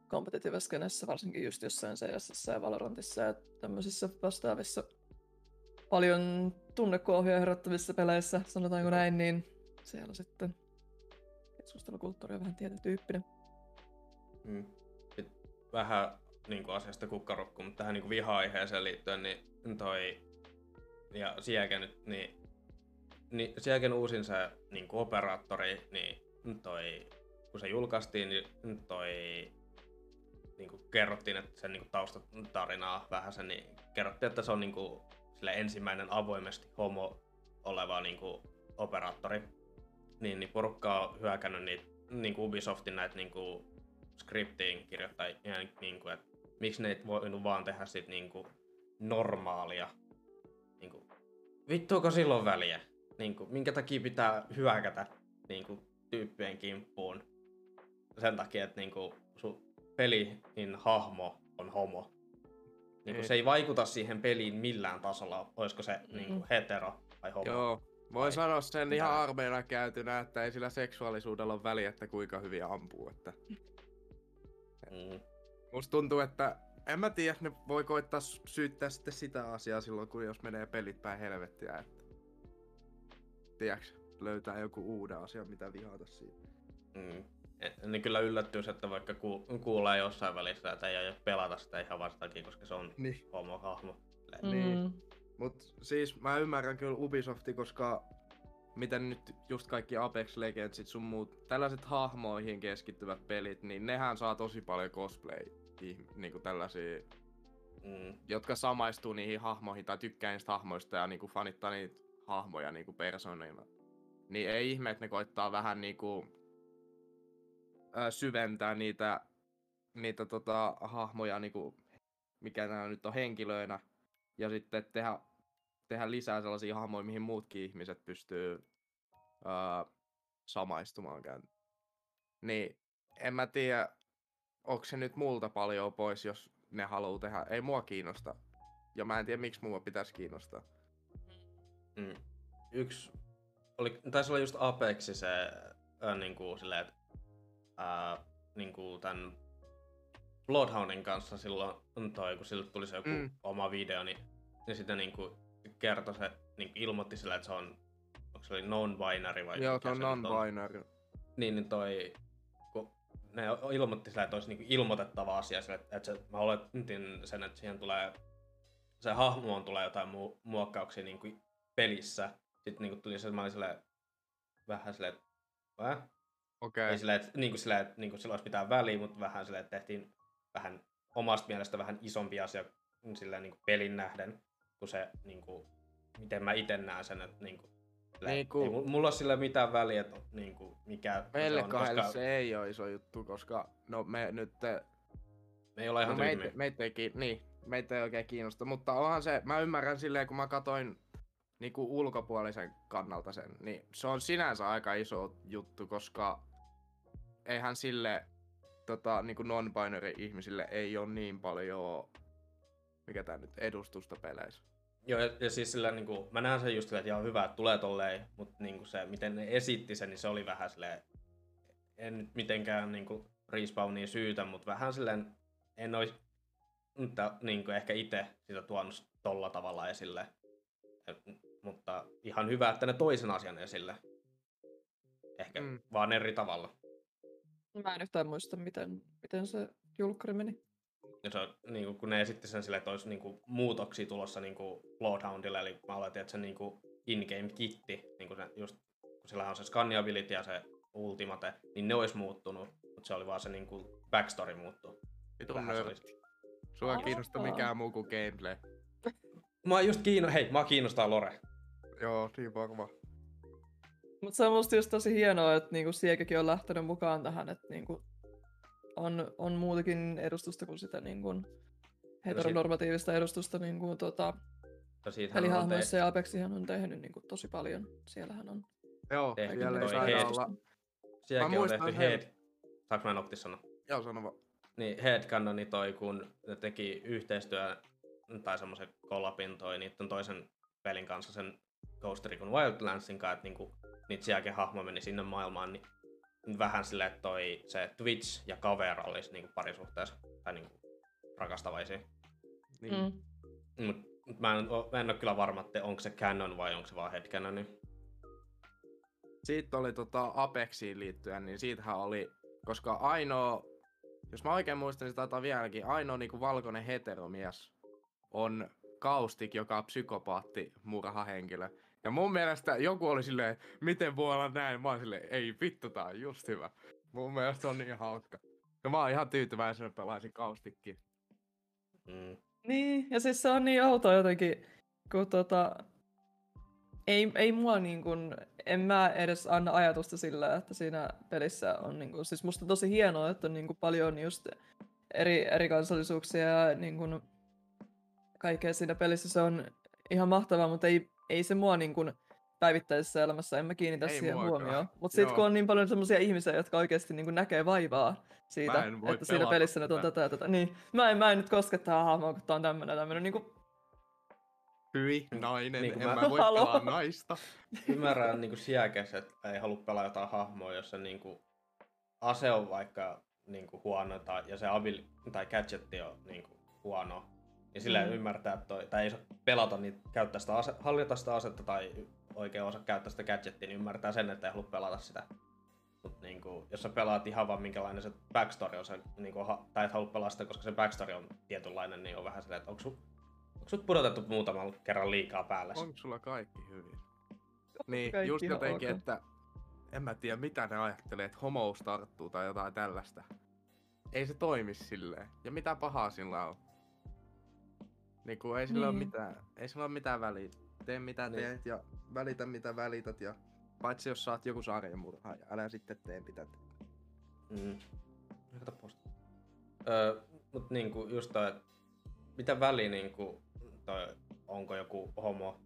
kompetitiiviskenessä, varsinkin just jossain CS ja Valorantissa ja tämmöisissä vastaavissa paljon tunnekuohuja herättävissä peleissä, sanotaanko näin, niin siellä sitten keskustelukulttuuri on vähän tietyn tyyppinen. Mm. Vähän niin kuin asiasta kukkarukku, mutta tähän niin kuin viha-aiheeseen liittyen, niin toi ja Siegen nyt, niin Siegen uusin se niin kuin operaattori, niin toi, kun se julkaistiin, niin toi niin kuin kerrottiin, että sen niin kuin taustatarinaa vähän sen, niin kerrottiin, että se on niin kuin sille ensimmäinen avoimesti homo oleva niin kuin operaattori, niin porukka on hyökännyt niitä, niin kuin Ubisoftin näitä niin kuin skriptiin kirjoittaa ihan niinku, että miksi ne ei voinut vaan tehdä sit niinku normaalia. Niinku vittuuko silloin väliä? Niinku minkä takia pitää hyökätä niinku tyyppien kimppuun? Sen takia, että niinku sun pelin hahmo on homo. Niinku se ei vaikuta siihen peliin millään tasolla, olisiko se niinku hetero vai homo. Joo. Voi sanoa sen mitään. Ihan armeena käytynä, että ei sillä seksuaalisuudella ole väliä, että kuinka hyvin ampuu, että... Musta tuntuu, että en mä tiedä, ne voi koittaa syyttää sitten sitä asiaa silloin, kun jos menee pelit päin helvettiä, että tiedäks, löytää joku uuden asian, mitä vihata siitä. Niin kyllä yllättyis, että vaikka kuulee jossain välissä, että ei aio pelata sitä ihan vastaankin, koska se on niin homo hahmo. Niin. Mut siis mä ymmärrän kyllä Ubisofti, koska miten nyt just kaikki Apex Legendsit sun muut, tällaiset hahmoihin keskittyvät pelit, niin nehän saa tosi paljon cosplay-niinku tällaisia, jotka samaistuu niihin hahmoihin tai tykkää niistä hahmoista ja niinku fanittaa niitä hahmoja niinku persoonoina. Niin ei ihme, että ne koittaa vähän niinku syventää niitä hahmoja, niinku, mikä nämä nyt on henkilöinä, ja sitten tehdä lisää sellaisia hahmoja, mihin muutkin ihmiset pystyy samaistumaan. Niin, en mä tiedä, onko se nyt multa paljon pois, jos ne haluaa tehdä. Ei mua kiinnosta. Ja mä en tiedä, miksi mua pitäisi kiinnostaa. Mm. Yksi, taisi olla just Apexi se, niinku silleen, että niinku tän Bloodhoundin kanssa silloin, kun sille tuli se joku oma video, niin sitä niinku kertoi se, niinku ilmoitti sillä, että se on, onko se oli non-binary vai? Joo, se on non-binary. Niin toi, kun ne ilmoitti sillä, että olisi niinku ilmoitettava asia sillä, että mä oletin sen, että siihen tulee, se hahmoon tulee jotain muokkauksia niinku pelissä. Sitten niinku tuli se, että mä olin silleen, vähän silleen, että okei. Okay. Ei silleen, että niinku sillä olisi mitään väliä, mutta vähän silleen, että tehtiin vähän omasta mielestä vähän isompi asia silleen niinku pelin nähden, kun se niinku, miten mä ite näen sen, että niinku, ei mulla ole sillä mitään väliä, että niinku mikä meille se on. Meille koska se ei ole iso juttu, koska no me nyt me ei ole ihan tyhmiä. Meitä ei oikein kiinnosta, mutta onhan se, mä ymmärrän silleen, kun mä katoin niinku ulkopuolisen kannalta sen, niin se on sinänsä aika iso juttu, koska eihän sille niinku non-binary ihmisille ei ole niin paljon, mikä tää nyt, edustusta peleissä. Joo, ja siis sillä niinku, mä näen sen just silleen, että ihan hyvä, että tulee tolleen, mutta niinku se, miten ne esitti sen, niin se oli vähän silleen, en nyt mitenkään niinku respawnia syytä, mutta vähän silleen, en ois niinku ehkä ite sitä tuonut tolla tavalla esille. Mutta ihan hyvä, että ne toisen asian esille. Ehkä vaan eri tavalla. Mä en yhtään muista, miten se julkkari meni. Ja se on, niinku, kun ne esitti sen silleen, että olisi niinku, muutoksia tulossa niinku Bloodhoundille, eli mä oletin, että se niinku, in-game kitti, niinku se, just, kun sillä on se scanniability ja se ultimate, niin ne olisi muuttunut, mutta se oli vaan se niinku, backstory muuttuu. Vitun nörtti. Sua kiinnostaa mikään muu kuin gameplay. Mua kiinnostaa lore. Joo, niin varmaan. Mut se on musta just tosi hienoa, että niinku Siegekin on lähtenyt mukaan tähän, että niinku on muutakin edustusta kuin sitä niinku heteronormatiivista edustusta niinku pelihahmoissa, ja Apexihan on tehnyt niinku tosi paljon. Siellähän on. Joo, siellä ei saada olla. Siegekin on tehty head. Saanko mä en opti sanoa? Joo, sano vaan. Niin headcanoni toi, kun ne teki yhteistyön tai semmoisen collabin toi niitten toisen pelin kanssa, sen Ghost Recon Wildlandsin kanssa, että niinku niitä sielläkin hahmo meni sinne maailmaan, niin vähän silleen, että toi se Twitch ja Kavera olisi niinku parisuhteessa tai niinku rakastavaisia. Niin. Mut mä en oo kyllä varma, että onko se canon vai onko se vaan headcanoni. Siitä oli Apexiin liittyen, niin siitähän oli, koska Aino, jos mä oikein muistan, se taitaa vieläkin, Aino niinku valkoinen heteromies on Kaustik, joka on psykopaatti, murhahenkilö. Ja mun mielestä joku oli silleen, miten voi olla näin? Mä oon silleen, ei vittu, tää on just hyvä. Mun mielestä on niin hauska. Ja mä oon ihan tyytyväisenä, että pelaisin Kaustikkiin. Mm. Niin, ja siis se on niin outoa jotenkin, kun ei mua niinkun, en mä edes anna ajatusta sillä, että siinä pelissä on niinkun, siis musta on tosi hienoa, että on niinkun paljon just eri kansallisuuksia ja niinkun kaikkea siinä pelissä, se on ihan mahtavaa, mutta ei se mua niin kuin päivittäisessä elämässä, en mä kiinnitä siihen huomioon. Mutta sitten kun on niin paljon semmoisia ihmisiä, jotka oikeasti niin kuin näkee vaivaa siitä, että siinä pelissä nyt on tätä ja tätä. Niin, mä en nyt koske tähän hahmoon, kun tää on tämmönen niin kuin hyi, nainen, niin, en mä voi pelaa naista. Ymmärrän niin kuin siäkäs, että ei halua pelaa jotain hahmoa, jos se niin kuin ase on vaikka niin kuin huono ja se tai gadgetti on niin kuin huono. Ja silleen ymmärtää, että tai ei saa pelata, niin käyttää sitä hallita sitä asetta tai oikein osaa käyttää sitä gadgettia, niin ymmärtää sen, että ei halua pelata sitä. Mutta niinku, jos sä pelaat ihan vaan minkälainen se backstory on, niinku, tai et halua pelata sitä, koska se backstory on tietynlainen, niin on vähän silleen, että onko sut pudotettu muutaman kerran liikaa päälle? Onko sulla kaikki hyvin? Niin, kaikki just jotenkin, okay, että en mä tiedä mitä ne ajattelee, että homous tarttuu tai jotain tällaista. Ei se toimi silleen. Ja mitä pahaa sillä on? Niinku ei sillä ole mitään väliä. Tee mitä teet ja välitä mitä välität, ja paitsi jos saat joku sarjamurhaaja, älä sitten tee mitä teet. Kato posta. Mut niinku just toi, mitä väliä niinku toi, onko joku homo,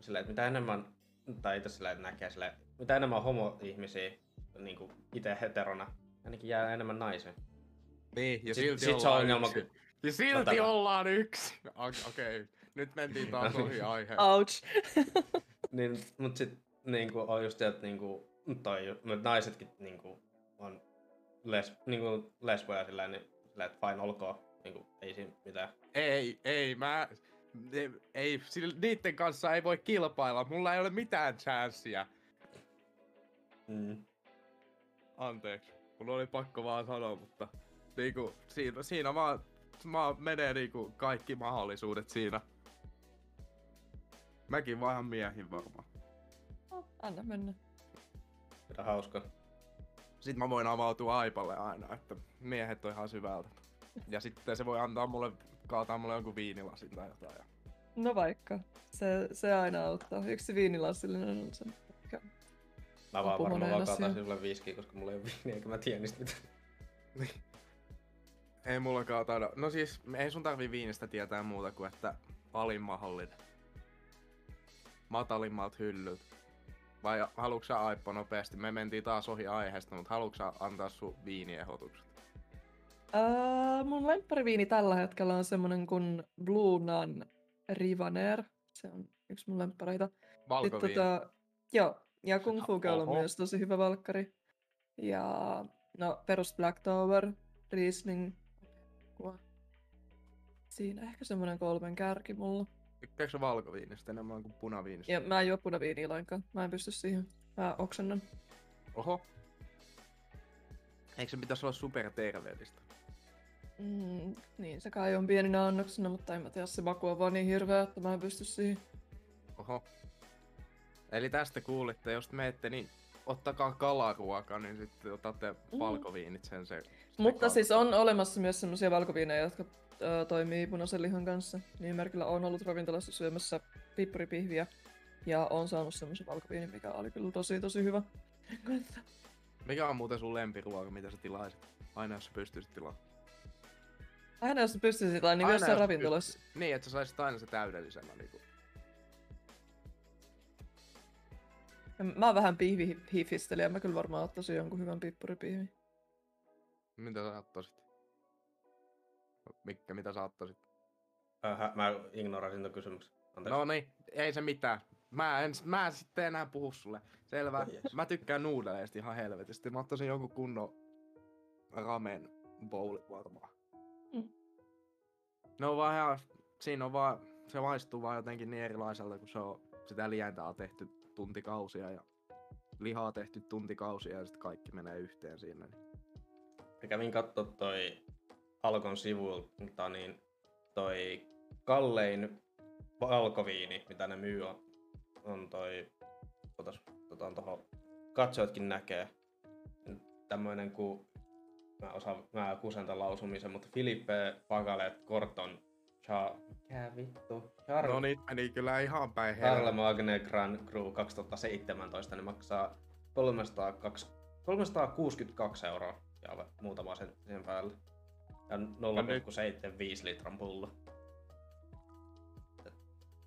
sillä että mitä enemmän, tai itse sillä että näkee sillä, mitä enemmän homo-ihmisiä niinku ite heterona, ainakin jää enemmän naisia. Niin, ja silti ollaan yksi. Okei, nyt mentiin taas ohi aiheen. Ouch. Niin, mut sit niinku on just että niinku toi, naisetkin niinku on niinku lesboja sillä niin sillä että fine olkoon, niinku ei siinä mitään. Ei, niitten kanssa ei voi kilpailla, mulla ei ole mitään chanssiä. Anteeksi, mun oli pakko vaan sanoa, mutta niinku siinä vaan menee niinku kaikki mahdollisuudet siinä. Mäkin vaan miehin varmaan. No, anna mennä. Mitä hauska. Sit mä voin avautua Aipalle aina, että miehet on ihan syvältä. Ja sitten se voi antaa mulle, kaataa mulle jonkun viinilasin tai jotain. No vaikka. Se aina auttaa. Yksi viinilasillinen on se. Mä vaan varmaan kaataan sinulle viskiä, koska mulla ei ole viiniä, eikä mä tiedä niistä mitään. Ei mullakaan taida. No siis, ei sun tarvii viinistä tietää muuta kuin, että alin mahdollinen. Matalimmat hyllyt. Vai haluatko sä Aippa nopeasti? Me mentiin taas ohi aiheesta, mutta haluatko sä antaa sun viiniehotukset? Mun lemppariviini tällä hetkellä on semmonen kuin Bluenan Rivaner. Se on yksi mun lemppareita. Valkoviini. Joo, ja Kung Fu Girl on myös tosi hyvä valkkari. Ja no, perus Black Tower Riesling. Siinä ehkä semmonen 3 kärki mulla. Tykkääks sä valkoviinistä enemmän kuin punaviinistä? Ja mä en juo punaviiniä lainkaan. Mä en pysty siihen. Mä oksennan. Oho. Eikö se pitäis olla superterveellistä? Niin se kai on pieninä annoksena, mutta en mä tiedä, se maku on vaan niin hirveä, että mä en pysty siihen. Oho. Eli tästä kuulitte, jos menette niin ottakaa kalaruoka, niin sitten otatte valkoviinit sen Mutta kautta. Siis on olemassa myös semmosia valkoviineja, jotka toimii punaisen lihan kanssa. Niin merkillä on ollut ravintolassa syömässä pippuripihviä ja on saanut semmosen valkoviinin, mikä oli kyllä tosi hyvä. Mikä on muuten sun lempiruoka, mitä sä tilaisit? Aina jos sä pystyisit tilaa. Aina jos sä pystyisit tilaa, niin aina, jos sä ravintolassa. Niin, että sä saisit aina se täydellisenä niinku. Mä oon vähän pihvihifistelijä, mä kyllä varmaan ottaisin jonkun hyvän pippuripihvi. Mitä sä ottaisit? Mikä, mitä sä ottaisit? Mä ignorasin ton kysymyksen. Anteeksi. No niin, ei se mitään. Mä en sitten enää puhu sulle. Selvä. Oh, yes. Mä tykkään nuudeleista ihan helvetisti. Mä ottaisin jonkun kunnon ramen bowlit varmaan. No vaan ihan, siinä on vaan, se maistuu vaan jotenkin niin erilaiselta, kun se on sitä lientää tehty tuntikausia ja lihaa tehty tuntikausia ja sitten kaikki menee yhteen siinä. Mä kävin kattoo toi Alkon sivuilta, niin toi kallein valkoviini, mitä ne myy on toi, otan tohon, katsojatkin näkee, tämmönen ku, mä kusentan lausumisen, mutta Philippe Pagalet Corton, No niin, meni kyllä ihan päin herran. Charles Magne Grand Cru 2017, niin maksaa 362 € ja muutama sen päälle. Ja 0,75 litran pullo.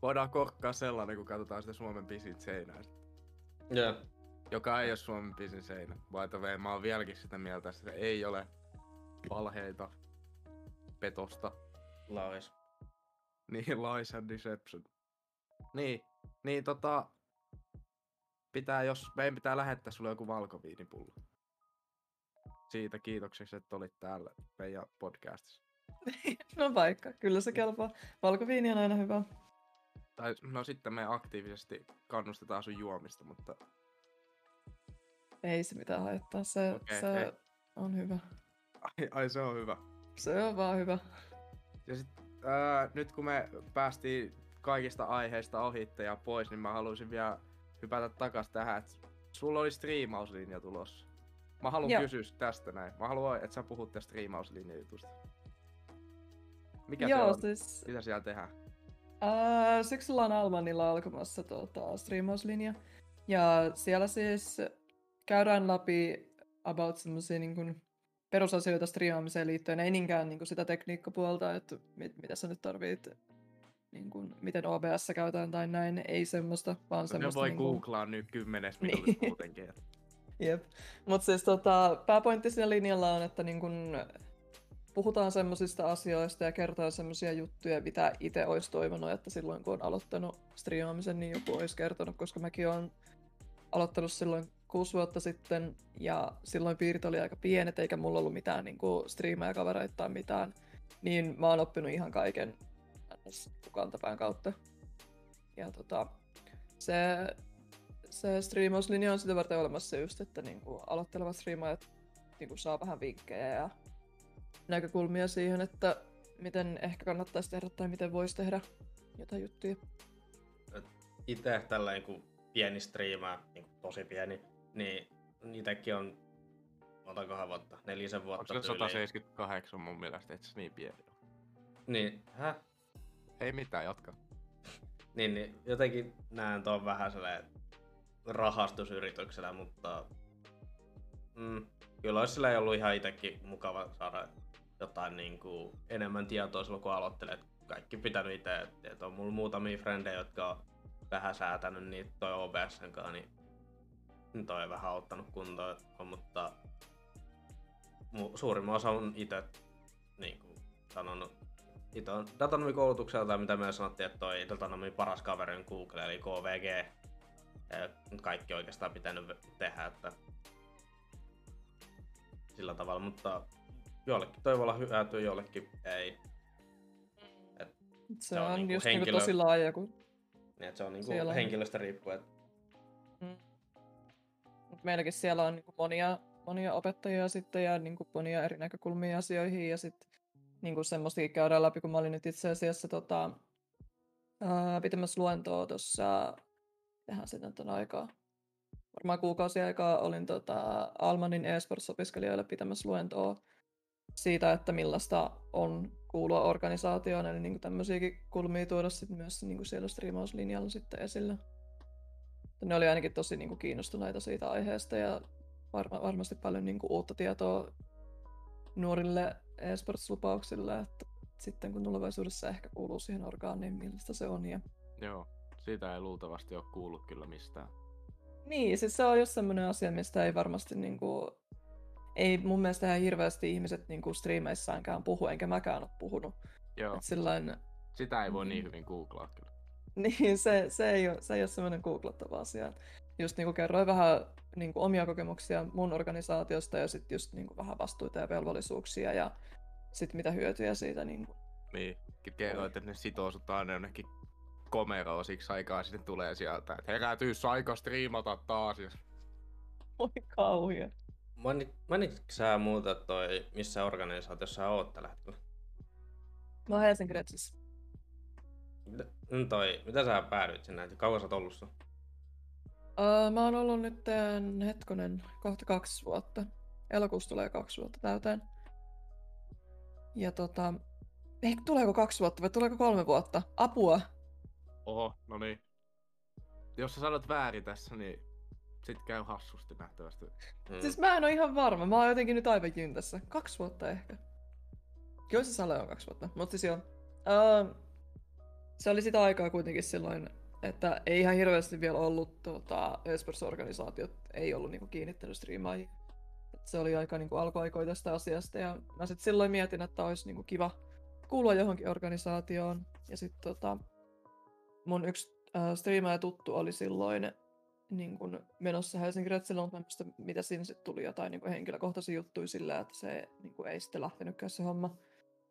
Voidaan korkkaa sellainen, kun katsotaan sitä Suomen pisin seinää. Joo. Yeah. Joka ei ole Suomen pisin seinä. By the way, mä oon vieläkin sitä mieltä, että ei ole valheita, petosta. Lies. Niin, lies and deception. Niin pitää, jos meidän pitää lähettää sulle joku valkoviinipullo. Siitä kiitokseksi, että olit täällä meidän podcastissa. No vaikka, kyllä se kelpaa. Valkoviini on aina hyvä. Tai no sitten me aktiivisesti kannustetaan sun juomista, mutta... Ei se mitään haittaa, se on hyvä. Ai se on hyvä. Se on vaan hyvä. Ja sit, nyt kun me päästiin kaikista aiheista ohitte ja pois, niin mä haluaisin vielä hypätä takas tähän, että sulla oli striimauslinja tulossa. Mä haluan kysyä tästä näin. Mä haluan, että sä puhut tästä striimauslinja-jutusta. Mikä se on? Siis... Mitä siellä tehdään? Syksyllä on Almanilla alkamassa striimauslinja. Ja siellä siis käydään läpi about semmoisia niin kuin perusasioita striimaamiseen liittyen, ei niinkään niin kuin sitä tekniikkapuolta, että mitä sä nyt tarvit, niin kuin, miten OBS käytetään tai näin, ei semmoista, vaan no semmoista. Ne voi niin kuin googlaa nyt 10 minuutissa muutenkin. Jep. Mutta siis pääpointti siinä linjalla on, että niin kun puhutaan semmoisista asioista ja kerrotaan semmoisia juttuja, mitä itse olisi toivonut, että silloin kun on aloittanut striimaamisen, niin joku olisi kertonut, koska mäkin olen aloittanut silloin 6 vuotta sitten ja silloin piirit oli aika pienet eikä mulla ollut mitään niin striimejä kavereita tai mitään, niin mä oon oppinut ihan kaiken kantapään kautta. Ja se striimauslinja on sitä varten olemassa just, että niinku aloittelevat striimaajat niinku saa vähän vinkkejä ja näkökulmia siihen, että miten ehkä kannattaisi tehdä tai miten voisi tehdä jotain juttuja. Itse tällainen kun pieni striimaa, niin tosi pieni, niin niitäkin on montakohan vuotta, 4 vuotta tyyliin. 178 mun mielestä, et se niin pieni on. Niin, häh? Ei mitään, jatka. niin, jotenkin näen tuon vähän sellainen rahastusyrityksellä, mutta kyllä olisi sillä ollut ihan itsekin mukava saada jotain niin kuin enemmän tietoa silloin kun aloittelee. Kaikki pitänyt itse, että on mulla muutamia frendejä, jotka on vähän säätänyt niitä toi OBS:n kanssa, niin toi on vähän auttanut kuntoon, mutta suurimman osa on itse niin kuin sanonut. Itse on datanomikoulutukselta, mitä me sanottiin, että toi datanomin paras kaveri on Google eli KVG. Kaikki oikeastaan pitänyt tehdä, että sillä tavalla, mutta jollekin toi voi olla hyötyä, jollekin ei. Se on niinku just henkilö tosi laaja, kun niin, se on niinku henkilöstä riippuen. Mut meilläkin siellä on niinku monia opettajia sitten ja niinku monia eri näkökulmia asioihin ja sit niinku semmoistakin käydään läpi, kun mä olin nyt itse asiassa pitämässä luentoa tuossa. Tähän sitten on aikaa. Varmaan kuukausia aikaa olin Almanin eSports-opiskelijoille pitämässä luentoa siitä, että millaista on kuulua organisaatioon, eli niinku tämmöisiäkin kulmia tuoda sitten myös niinku siellä striimauslinjalla sitten esille. Ne oli ainakin tosi niinku kiinnostuneita siitä aiheesta ja varmasti paljon niinku uutta tietoa nuorille eSports-lupauksille, että sitten kun tulevaisuudessa ehkä kuuluu siihen orgaaniin, millaista se on. Ja joo. Siitä ei luultavasti ole kuullut kyllä mistään. Niin, siis se on just semmoinen asia, mistä ei varmasti niinku, ei mun mielestä ihan hirveästi ihmiset niinku striimeissäänkään puhu, enkä mäkään ole puhunut. Joo. Sillain sitä ei voi niin hyvin googlaa kyllä. Niin, se ei ole semmoinen googlattava asia. Just niinku kerroin vähän niinku omia kokemuksia mun organisaatiosta ja sit just niinku vähän vastuita ja velvollisuuksia ja sit mitä hyötyjä siitä niinku. Niin, kerroit, että ne sitoo sut aina jonnekin komeroa siksi aikaa sitten tulee sieltä, että herätyys aika striimata taas. Oi kauhea. Mainitko sä muuta toi, missä organisaatiossa oot tällä hetkellä? Mä oon Helsingin Ratsussa. Mitä sä päädyit sinne? Kauan sä oot ollut sun? Mä oon ollut nyt kohta 2 vuotta. Elokuussa tulee 2 vuotta täyteen. Ja ehkä tuleeko 2 vuotta vai tuleeko 3 vuotta? Apua! Oho, no niin. Jos sä sanot väärin tässä, niin sit käy hassusti nähtävästi. Siis mä en oo ihan varma, mä oon jotenkin nyt aivan jyntässä. 2 vuotta ehkä. Kyllä se sale on 2 vuotta, mut siis joo. Se oli sitä aikaa kuitenkin silloin, että ei ihan hirveästi vielä ollut esports-organisaatiot ei ollut niinku kiinnittänyt striimaajia. Se oli aika niinku alkuaikoja tästä asiasta ja mä sit silloin mietin, että ois niinku kiva kuulua johonkin organisaatioon ja sit mun yksi striimaaja tuttu oli silloin niin kun menossa Helsingin Ratsilla, mutta mitä siinä sitten tuli jotain niin kun henkilökohtaisia juttuja sillä, että se niin kun ei sitten lähtenytkään se homma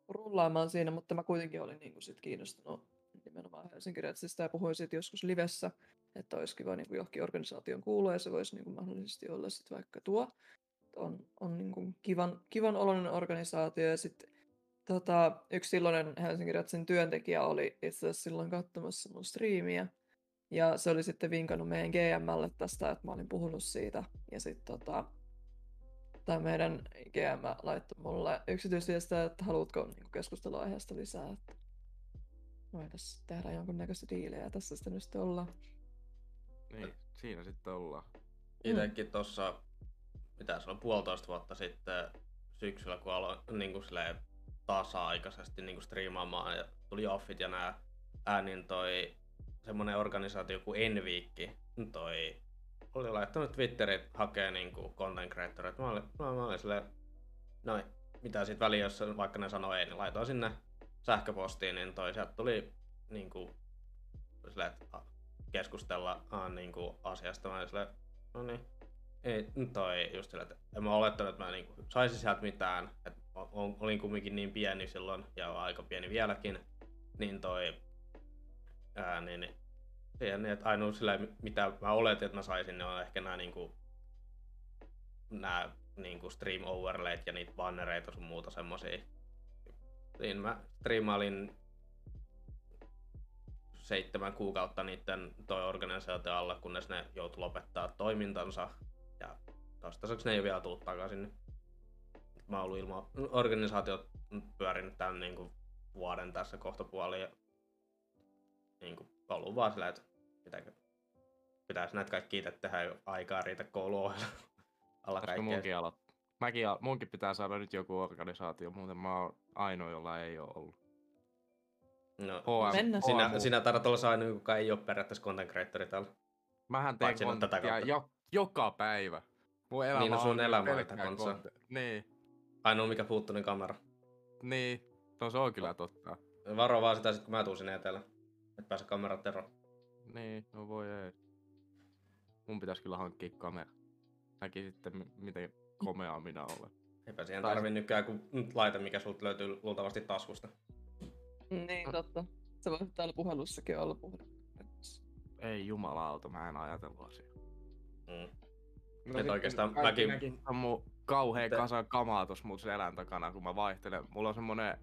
rullaamaan siinä, mutta mä kuitenkin olin niin kun sit kiinnostunut nimenomaan Helsingin Ratsista ja puhuin siitä joskus livessä, että olisi kiva niin kun johonkin organisaation kuulua ja se voisi niin kun mahdollisesti olla sit vaikka tuo. On niin kun kivan oloinen organisaatio ja sitten yksi silloinen Helsingin Ratsin työntekijä oli itse asiassa silloin katsomassa mun striimiä. Ja se oli sitten vinkannut meidän GM:lle tästä, että mä olin puhunut siitä. Ja sit tää meidän GM laittoi mulle yksityisviestiä, että haluatko niinku keskustella aiheesta lisää. Että voitais tehdä jonkunnäköistä diilejä ja tässä sitten nyt ollaan. Niin, siinä sitten ollaan. Itsekin tossa mitä se oli, 1,5 vuotta sitten syksyllä, kun aloin niin kuin silleen tasa-aikaisesti niin kuin striimaamaan ja tuli offit ja nää, niin toi semmonen organisaatio kuin Enviikki, toi oli laittanut Twitterin hakee niin kuin content creatoria. Mä olin silleen, no mitä siitä väliä, jos vaikka ne sanoo ei, niin laitoin sinne sähköpostiin, niin toi sieltä tuli niin kuin silleen, että keskustella niin kuin asiasta. Mä olin silleen, no niin. Ei, toi just sillä, että en mä olettanut, että mä niinku saisin sieltä mitään, että olin kumminkin niin pieni silloin ja aika pieni vieläkin, niin toi että ainoa sillä, mitä mä oletin, että mä saisin, ne on ehkä nää niinku stream overlayt ja niitä bannereita sun muuta semmosia. Niin mä striimailin 7 kuukautta niitten toi organisaation alla, kunnes ne joutui lopettaa toimintansa. Ja toistaiseksi ne ei ole vielä tullut takaisin nyt. Mä oon ollut ilman organisaatiot pyörinyt tän niinku vuoden tässä kohtapuoliin ja niinku ollut vaan sillä, että pitäis näitä kaikki itse tehdä, ei aikaa riitä koulua alla kaikkea. Munkin pitää saada nyt joku organisaatio, muuten mä oon ainoa, jolla ei oo ollut. No, sinä tarvitset olla se ainoa, kuka ei oo periaatteessa content creatori täällä. Mähän teen konttia joka päivä. Mun elämä niin on sun elämä on niin. Ainoa mikä puuttuu, niin kamera. Niin, no se on kyllä totta. Varo vaan sitä sit kun mä tuun sinne etelä. Et pääse kamerat eroon. Niin, no voi ei. Mun pitäis kyllä hankkia kamera. Näki sitten miten komea minä olen. Eipä siihen tarvii nykyään kun laite mikä sulta löytyy luultavasti taskusta. Niin totta. Se voi täällä puhelussakin olla Ei jumalauta, mä en ajatellut asiaa. Oikeastaan mäkin on mun kauheen kasa kamaa tos mun selän takana, kun mä vaihtelen. Mulla on semmonen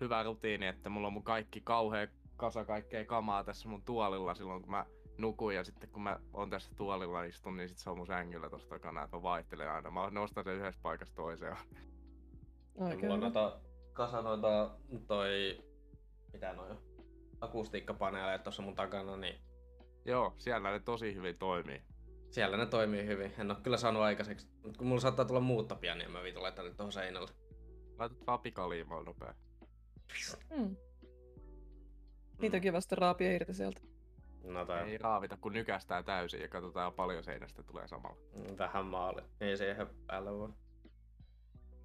hyvä rutiini, että mulla on mun kaikki kauheen kasa kaikkea kamaa tässä mun tuolilla silloin, kun mä nukun. Ja sitten kun mä oon tässä tuolilla istun, niin sit se on mun sängyllä tossa takana, että mä vaihtelen aina. Mä nostan sen yhdessä paikassa toiseen. Mulla on noita kasa noita toi... mitä noi on? Akustiikkapaneeleja tossa mun takana, niin... Joo, siellä ne tosi hyvin toimii. Siellä ne toimii hyvin. En oo kyllä saanut aikaiseksi. Mut kun mulla saattaa tulla muuttapia, niin mä viitu laitan nyt tohon seinälle. Laitat vaan pikaliimaa nopea. Niitä on kiva sitten raapia irti sieltä. No toi. Ei raavita, kun nykästää täysin ja katsotaan paljon seinästä tulee samalla. Vähän maali. Ei se ihan päällä voi.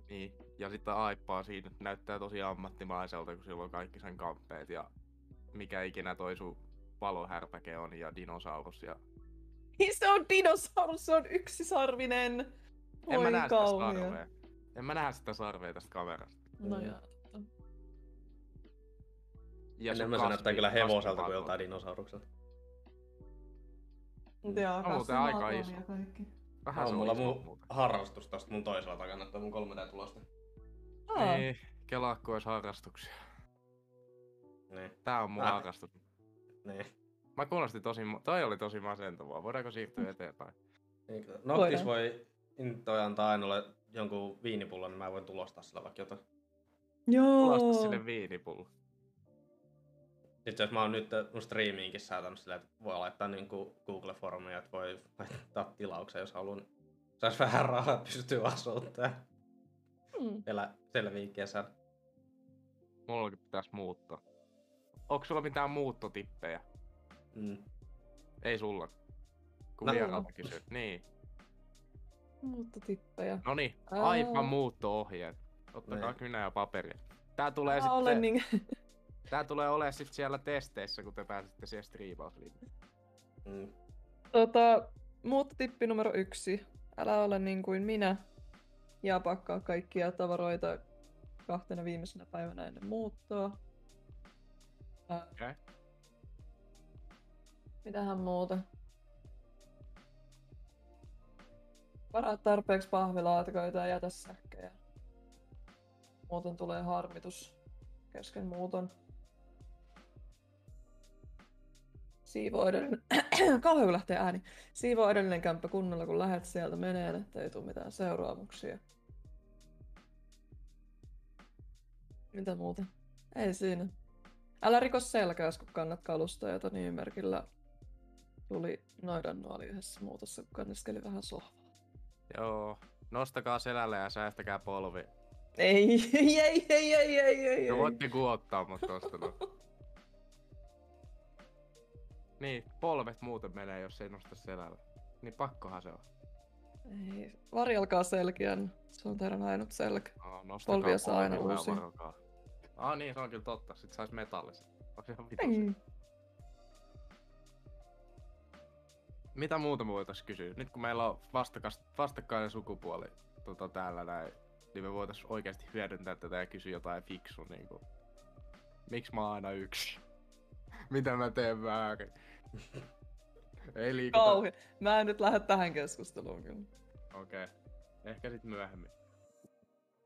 Niin. Ja sitten Aippaa siinä näyttää tosi ammattimaiselta, kun sillä on kaikki sen kamppeet ja... mikä ikinä toi sun valohärpäke on ja dinosaurus ja... Se on dinosaurus, se on yksisarvinen! Voi en mä näe sitä sarvea tästä kamerasta. No jaa. Enemmän se näyttää kyllä hevoselta kuin joltain dinosaurukselta. Jaa, kasvaa aika iso. Vähän on mulla mun harrastus tosta mun toisella takana, että mun 3D-tulosta. Ei, kelaakko ois harrastuksia. Niin. Tää on mun harrastus. Niin. Mä kuulostin toi oli tosi masentavaa. Voidaanko siirtyä eteenpäin? Noktis voi toi antaa Ainolle jonkun viinipullon, niin mä voin tulostaa sillä vaikka jotain. Joo. Tulostaa sille viinipullo. Siis jos mä oon nyt mun striimiinkin säätänyt silleen, että voi laittaa niinku Google-foorumia, että voi laittaa tilauksen jos haluaa. Sais vähän rahaa, pystyy asuuttamaan. Vielä selviinkin saada. Mullakin pitäis muuttaa. Onko sulla mitään muuttotippejä? Ei sulla. Kun vieralta kysyt. Niin. Muuttotippejä. Noniin, aivan muutto-ohjeet. Ottakaa kynä ja paperia. Tää tulee olemaan sit siellä testeissä, kun te pääsette siihen striimausliimaan. Muuttotippi numero 1. Älä ole niin kuin minä. Ja pakkaa kaikkia tavaroita 2 viimeisenä päivänä ennen muuttoa. Okay. Mitähän muuta? Varaa tarpeeksi pahvilaatikoita ja jätä säkkejä. Muuten tulee harmitus kesken muuton. Siivoo edellinen... Kauhe kun lähtee ääni. Siivoo edellinen kämppä kunnolla kun lähet sieltä meneen, ettei tuu mitään seuraamuksia. Mitä muuta? Ei siinä. Älä riko selkääs kun kannat kalusta ja niin merkillä tuli noidannuoli yhdessä muutossa, kun kanneskeli vähän sohvaa. Joo, Nostakaa selälle ja säästäkää polvi. Ei. No voitte kuottaa mut tosta no. Niin, polvet muuten menee, jos ei nosta selälle. Niin pakkohan se on. Ei, varjelkaa selkiän. Se on teidän ainut selkä. No, polvia saa aina uusi. Niin, se on kyllä totta. Sit sais metallisen. Mitä muuta me voitais kysyä? Nyt kun meillä on vastakkainen sukupuoli täällä näin, niin me voitais oikeesti hyödyntää tätä ja kysyä jotain fiksu niinku. Miksi mä oon aina yksi? Mitä mä teen väärin? Ei liikuta. Kauhe. Mä en nyt lähde tähän keskusteluun kyllä. Okei. Ehkä sit myöhemmin.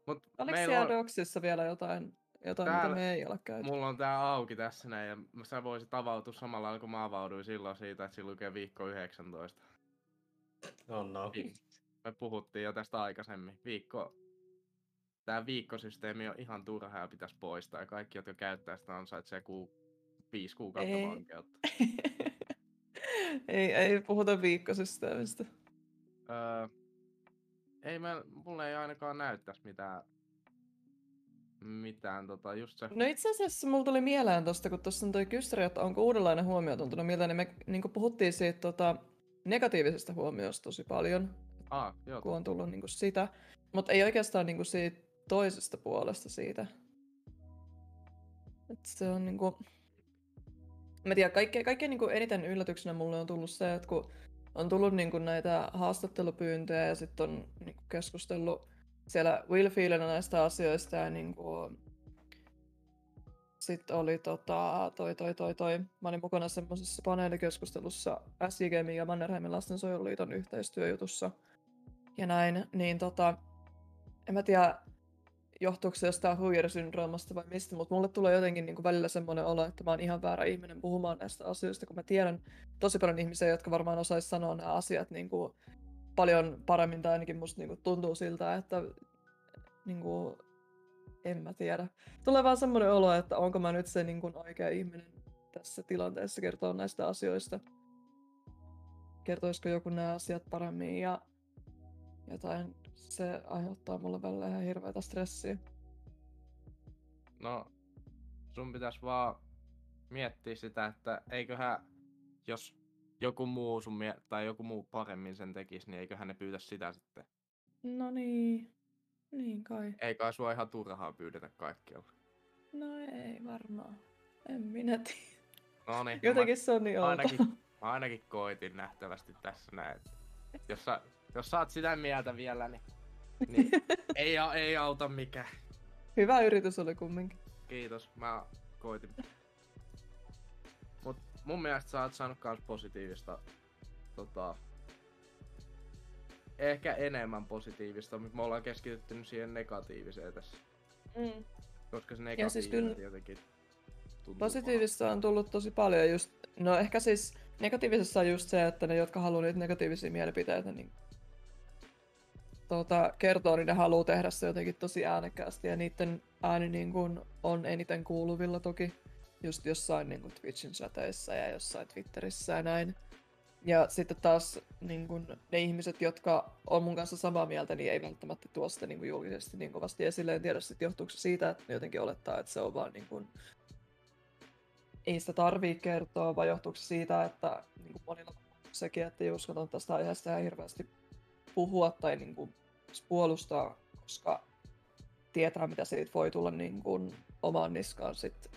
Mut oliko siellä on... Doksissa vielä jotain täällä, mitä me ei ole käyty? Mulla on tää auki tässä näin ja sä voisit avautua samalla kun mä avauduin silloin siitä, että siinä lukee viikko 19. No. Me puhuttiin jo tästä aikaisemmin. Tää viikkosysteemi on ihan turhaa ja pitäis poistaa ja kaikki, jotka käyttää sitä ansaitsee 5 kuukautta vankeutta. ei puhuta viikkosysteemistä. Mulle ei ainakaan näyttäis mitään just se. No itse asiassa mulla tuli mieleen tosta, kun tossa on toi kyssäri, että onko uudenlainen huomio tuntunut mieleen, niin me niinku puhuttiin siitä negatiivisesta huomiosta tosi paljon. Joo. Kun on tullut niinku sitä. Mut ei oikeastaan niinku siitä toisesta puolesta siitä. Et se on niinku... Mä tiedän, kaikkein niinku eniten yllätyksenä mulle on tullut se, että kun on tullut niinku näitä haastattelupyyntöjä ja sit on niinku keskustellut siellä Wilfielden näistä asioista ja niinku... Sit oli mä olin mukana semmosessa paneelikeskustelussa SJGMin ja Mannerheimin lastensuojeluliiton yhteistyöjutussa ja näin, niin en mä tiedä johtuuko se jostain huijarisyndroomasta vai mistä, mutta mulle tulee jotenkin niinku välillä semmoinen olo, että mä oon ihan väärä ihminen puhumaan näistä asioista, kun mä tiedän tosi paljon ihmisiä, jotka varmaan osais sanoa nämä asiat niinku paljon paremmin, tai ainakin musta niinku tuntuu siltä, että niinku en mä tiedä. Tulee vaan semmoinen olo, että onko mä nyt se niinku oikea ihminen tässä tilanteessa kertoa näistä asioista. Kertoisiko joku nämä asiat paremmin ja jotain. Se aiheuttaa mulle välillä ihan hirveätä stressiä. No, sun pitäis vaan miettiä sitä, että eiköhän, jos joku muu tai joku muu paremmin sen tekis, niin eiköhän ne pyytä sitä sitten. No niin kai. Ei kai sua ihan turhaa pyydetä kaikkialla. No ei varmaan, en minä tiedä. Noniin, jotenkin se on niin outo. Mä ainakin koitin nähtävästi tässä näin. Jos sä oot sitä mieltä vielä, niin ei auta mikään. Hyvä yritys oli kumminkin. Kiitos, mä koitin. Mut mun mielestä sä oot saanut kans positiivista, ehkä enemmän positiivista, mutta me ollaan keskitytty siihen negatiiviseen tässä. Mm. Koska se negatiivinen jotenkin tuntuu. Positiivista on tullut tosi paljon just, no ehkä siis negatiivisessa on just se, että ne jotka haluaa niitä negatiivisia mielipiteitä, niin kertoo, niin ne haluaa tehdä se jotenkin tosi äänekkäästi ja niiden ääni niin kun on eniten kuuluvilla toki just jossain niin kun Twitchin chateissa ja jossain Twitterissä ja näin. Ja sitten taas niin kun ne ihmiset, jotka on mun kanssa samaa mieltä, niin ei välttämättä tuo sitä niin kun julkisesti niin kovasti esille. En tiedä sitten johtuuko se siitä, että ne jotenkin olettaa, että se on vaan niin kun... ei sitä tarvii kertoa, vai johtuuko se siitä, että niin kun monilla on sekin, että ei uskota tästä aiheesta ihan hirveästi puhua tai niin kuin puolustaa, koska tietää mitä siitä voi tulla niin kuin omaan niskaan sit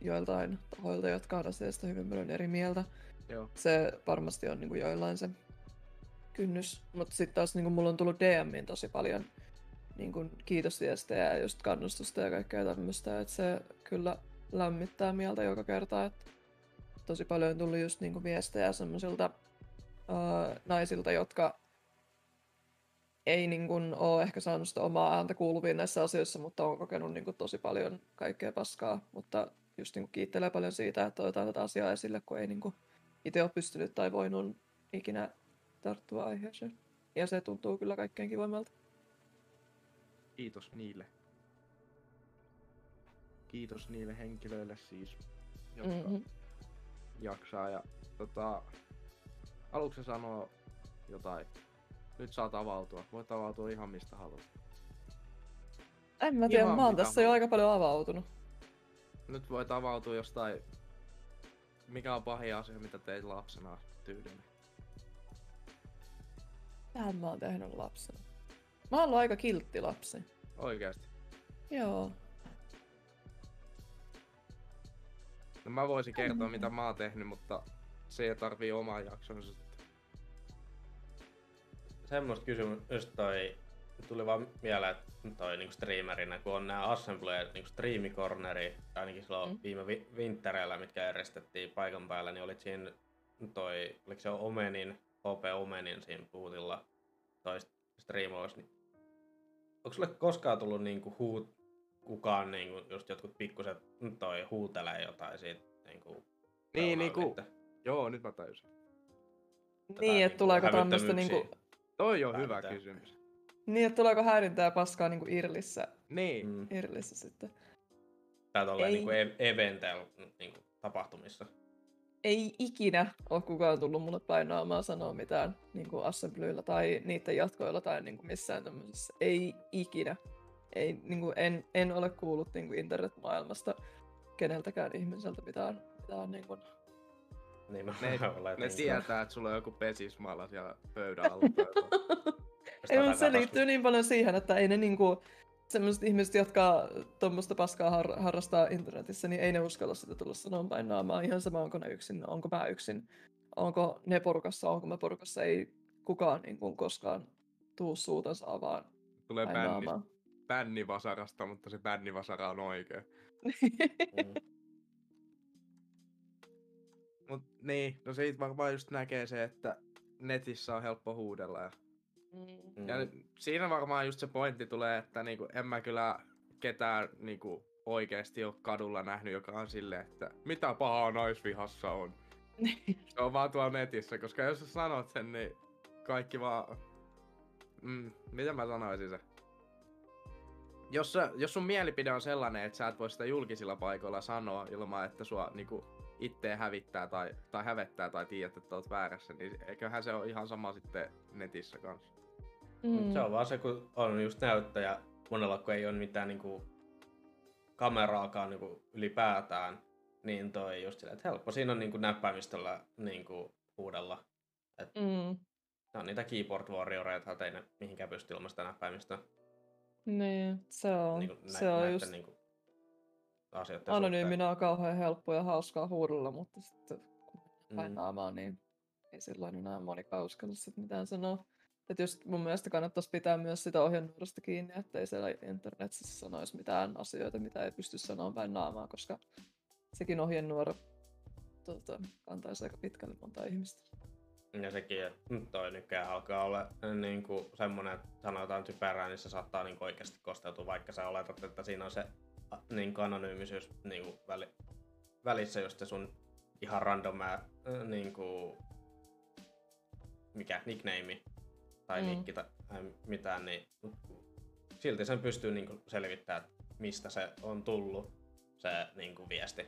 joiltain tahoilta, jotka on asiasta hyvin paljon eri mieltä. Joo. Se varmasti on niin kuin joillain se kynnys, mutta sitten taas niin kuin mulla on tullut DM:iin tosi paljon niin kuin kiitosviestejä ja just kannustusta ja kaikkea tämmöistä, että se kyllä lämmittää mieltä joka kerta, että tosi paljon on tullut just niin kuin viestejä semmoisilta naisilta, jotka ei niin kuin ole ehkä saanut sitä omaa ääntä kuuluviin näissä asioissa, mutta on kokenut niin kuin tosi paljon kaikkea paskaa. Mutta just niin kuin kiittelee paljon siitä, että otetaan tätä asiaa esille, kun ei niin kuin itse ole pystynyt tai voinut ikinä tarttua aiheeseen. Ja se tuntuu kyllä kaikkein kivoimmalta. Kiitos niille. Kiitos niille henkilöille siis, jotka jaksaa. Ja, haluatko sä sanoa jotain? Nyt saat avautua. Voit avautua ihan mistä haluat. En mä tiedä, mä oon tässä jo aika paljon avautunut. Nyt voit avautua jostain... Mikä on pahin asia, mitä teit lapsena tyydellä? Tähän mä oon tehnyt lapsena. Mä oon ollut aika kiltti lapsi. Oikeesti? Joo. No mä voisin kertoa mitä mä oon tehnyt, mutta se ei tarvii omaa jaksonsa. Semmosta kysymystä toi tuli vaan mieleen, että toi niinku striimerinä, kun on nää Assembly niinku striimikorneri, ainakin silloin viime vintereillä, mitkä järjestettiin paikan päällä, niin oli siinä toi, oliko se Omenin, HP Omenin siinä puutilla toi striimoissa, niin onko sulle koskaan tullut niinku kukaan niinku just jotkut pikkuset toi huutelee jotain siitä niinku... Niin niinku... Joo, nyt mä tajusin. Niin, että tuleeko tämmöstä niinku... Toi on hyvä kysymys. Niin, että tuleeko häirintää paskaa niinku Irlissä? Niin. Irlissä sitten. Tää tolleen niinku eventeillä niinku tapahtumissa. Ei ikinä ole kukaan tullut mulle painaamaan sanoa mitään niinku Assemblyillä tai niitten jatkoilla tai niinku missään tämmöisessä. Ei ikinä. Ei, niinku, en ole kuullut niinku internetmaailmasta keneltäkään ihmiseltä mitään niinku... Niin, ne tietää, että sulla on joku pesismalla siellä pöydän alla. Se liittyy niin paljon siihen, että ei ne niinku... Sellaiset ihmiset, jotka tuommoista paskaa harrastaa internetissä, niin ei ne uskalla sitä tulla sanomaan päin naamaa. Ihan sama, onko ne yksin, onko mä yksin, onko ne porukassa, onko mä porukassa. Ei kukaan niin koskaan tuu suutansa avaan. Tulee bännivasarasta, mutta se bännivasara on oikea. Mut niin, no siitä varmaan just näkee se, että netissä on helppo huudella. Ja siinä varmaan just se pointti tulee, että niinku, en mä kyllä ketään niinku, oikeesti ole kadulla nähnyt, joka on silleen, että mitä pahaa naisvihassa on. Se on vaan tuolla netissä, koska jos sä sanot sen, niin kaikki vaan... Miten mä sanoisin se? Jos sun mielipide on sellainen, että sä et voi sitä julkisilla paikoilla sanoa ilman, että sua niinku, itteen hävittää tai hävettää tai tiedät, että oot väärässä, niin eiköhän se ole ihan sama sitten netissä kanssa. Se on vaan se, kun on just näyttäjä monella, kun ei ole mitään niinku kameraakaan niinku ylipäätään, niin toi just silleen, että helppo siinä on niinku näppäimistöllä niinku huudella. Ne on niitä keyboard warrioreita, ettei ne mihinkään pysty ilman sitä näppäimistöä. Niin, se on. Niinku, se on just... Niinku anonyyminä on kauhean helppo ja hauskaa huudella, mutta sitten kun painaamaan, niin ei silloin enää moni kauskalla sitten mitään sanoa. Että just mun mielestä kannattaisi pitää myös sitä ohjenuorasta kiinni, ettei siellä internetissä sanoisi mitään asioita, mitä ei pysty sanomaan päin naamaa, koska sekin ohjenuora kantaisi aika pitkälle monta ihmistä. Ja sekin, että toi nykyään alkaa olla niinku semmoinen, että sanotaan typerää, niin se saattaa niinku oikeasti kosteutua, vaikka sä oletat, että siinä on se niin anonyymisyys niin välissä, jos se sun ihan randomää niinku mikä nickname tai nikki tai mitään, niin silti sen pystyy niinku selvittämään, että mistä se on tullut se niinku viesti.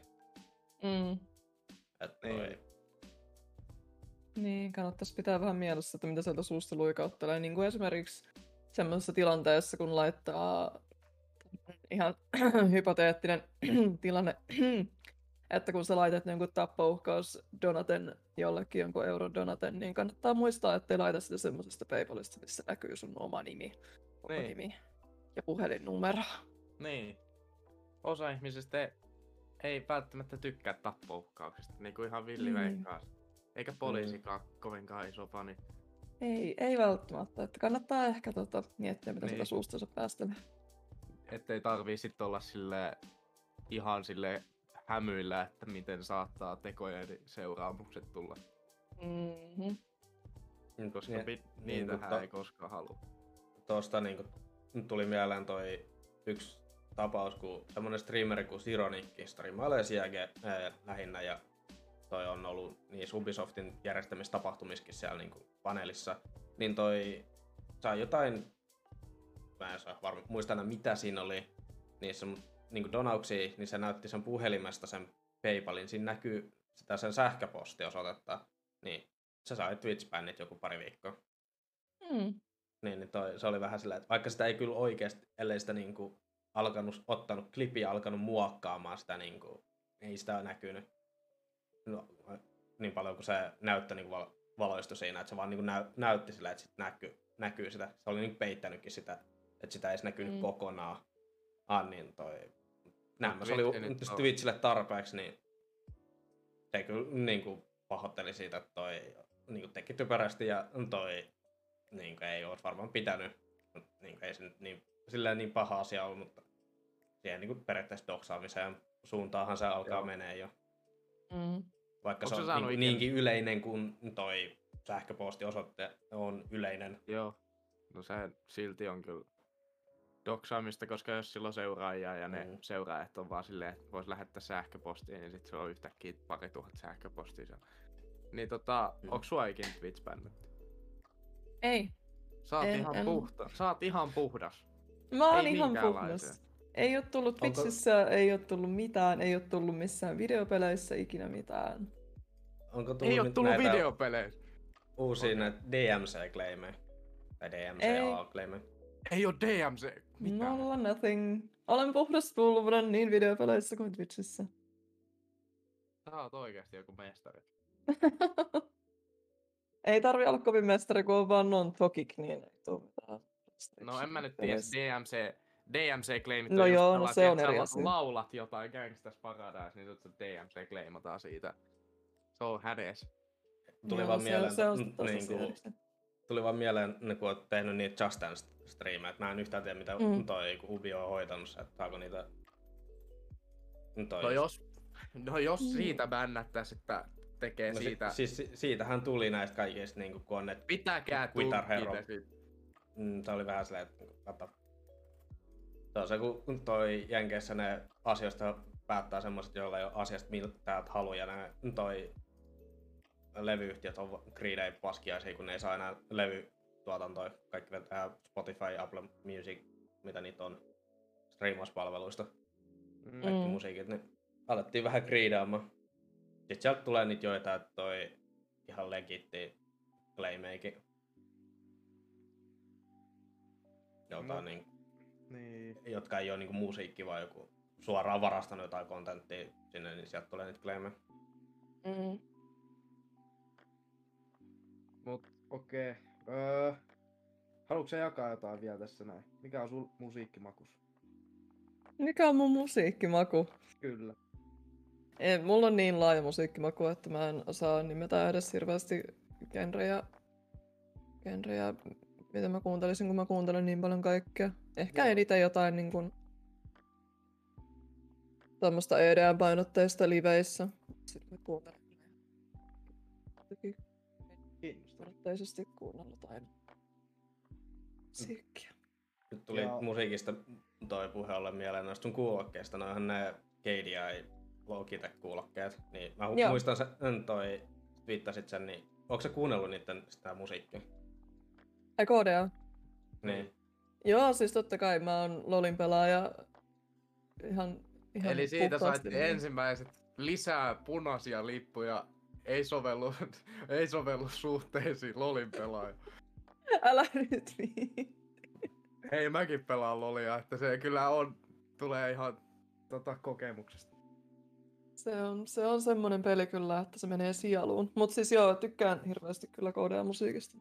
Niin, kannattaisi pitää vähän mielessä, että mitä sieltä suusta luikauttelee, niin kuin esimerkiksi semmoisessa tilanteessa, kun laittaa ihan hypoteettinen tilanne, että kun sä laitat jonkun tappouhkaus donaten jollekin, jonkun euron donaten, niin kannattaa muistaa, ettei laita sitä semmoisesta PayPalista, missä näkyy sun oma nimi, koko nimi ja puhelinnumero. Niin. Osa ihmisistä ei välttämättä tykkää tappouhkauksista, niin kuin ihan villiveikkaasta. Eikä poliisikaan kovinkaan iso fani. Ei välttämättä, että kannattaa ehkä miettiä, mitä sitä suustansa päästelee. Ettei tarvii sit olla silleen, ihan sille hämyillä, että miten saattaa tekojen seuraamukset tulla. Koska niitähän ei koskaan halua. Tuosta niinku tuli mieleen toi yksi tapaus, kun semmonen streameri kuin Sironikki striimailee Siege lähinnä, ja toi on ollut niin Ubisoftin järjestämissä tapahtumissakin siellä niinku paneelissa, niin toi sai jotain, mä en saa varmaan muistaa enää mitä siinä oli niissä niinku donauksia, niin se näytti sen puhelimesta sen PayPalin, siinä näkyy sitä sen sähköpostiosoitetta, niin se sai Twitch-bannit joku pari viikkoa. Niin toi, se oli vähän sillä, että vaikka sitä ei kyllä oikeasti, ellei sitä niinku alkanut, ottanut klipiä, alkanut muokkaamaan sitä, niinku, ei sitä ole näkynyt niin paljon kuin se näyttää niinku valoistu siinä, että se vaan niinku näytti sillä, että sit näkyy sitä. Se oli niinku peittänytkin sitä, että sitä ei edes näkynyt kokonaan. Niin toi, näin se oli Twitchille tarpeeksi, niin se kyllä niinku pahoitteli siitä, että toi niinku teki typerästi ja toi niinku ei olisi varmaan pitänyt, niinku ei se nyt niin, silleen niin paha asia ollut, mutta siihen niinku periaatteessa doksaamiseen suuntaanhan se alkaa menee jo. Vaikka onko se on niinkin yleinen kuin toi sähköpostiosoite on yleinen. Joo, no se silti on kyllä doksaamista, koska jos silloin seuraajia ja ne seuraajat on vaan silleen, että vois lähettää sähköpostiin, niin sit se on yhtäkkiä 2000 sähköpostia. Niin onks sua ikin Twitch-bännetty? Ei. Saat ihan puhdas. Mä oon ihan puhdas. Ei oo tullut Twitchissä, ei oo tullut mitään, ei oo tullut missään videopeleissä ikinä mitään. Onko tullut ei oo tullut videopeleissä? Uusia näitä DMC-claimejä. Tai DMCA-claimejä. Ei oo DMC. Mitään. No nothing. Olen puhdas tullut niin videopeleissä kuin Twitchissä. Sä oot oikeesti joku mestari. Ei tarvi olla kovin mestari, kun on vaan non-tokic, niin ei tuu mitään. No en mä nyt tiedä, DMC-claimit on just tällaisia, että laulat jotain Gangsters Paradise, niin sä DMC-claimataan siitä. Se on hädes. Tuli vaan mieleen, kun oot tehnyt niitä Just Dance-striimejä, että mä en yhtään tiedä, mitä toi Ubi on hoitanut, että saako niitä... No jos siitä bännättäis, että tekee no, siitä... Siis siitähän tuli näistä kaikista, niin kun on ne... Pitäkää tukkiin! Se oli vähän silleen, että... Se on se, kun toi Jenkeissä ne asioista päättää semmoset, joilla ei ole asiasta miltään halu, ja ne toi levyyhtiöt on K/DA paskiaisia, kun ne ei saa enää levytuotantoa. Kaikki vetää Spotify, Apple Music, mitä niitä on striimauspalveluista. Kaikki musiikit, niin alettiin vähän K/DAamaan. Sitten sieltä tulee niitä joitain toi ihan legitti claimeikin. Jotain jotka ei oo niinku musiikki, vaan joku suoraan varastanut jotain kontenttia sinne, niin sieltä tulee niitä claimejä. Mut okei. Haluatko sä jakaa jotain vielä tässä näin? Mikä on sun musiikkimakus? Mikä on mun musiikkimaku? Kyllä. Ei, mulla on niin laaja musiikkimaku, että mä en osaa nimetä edes hirveästi genrejä, mitä mä kuuntelisin, kun mä kuuntelen niin paljon kaikkea. Ehkä eniten jotain niinkun... tämmöstä EDM-painotteista liveissä. Sitten mä kuuntelen... painotteisesti kuunnella jotain musiikkia. Nyt tuli musiikista toi puheolle mieleen noista sun kuulokkeista. Noihan ne K/DA Logitech-kuulokkeet, niin mä muistan sen, toi viittasit sen, niin ootko sä kuunnellut niitten sitä musiikkia? Ai K/DA? Niin. Joo, siis totta kai mä oon LOLin pelaaja ihan eli siitä sait ensimmäiset lisää punaisia lippuja, ei sovellu suhteisiin LOLin pelaaja. Älä nyt viitti. Hei, mäkin pelaan LOLia, että se kyllä on, tulee ihan kokemuksesta. Se on semmonen peli kyllä, että se menee sieluun. Mut siis tykkään hirveästi kyllä K/DA-musiikista.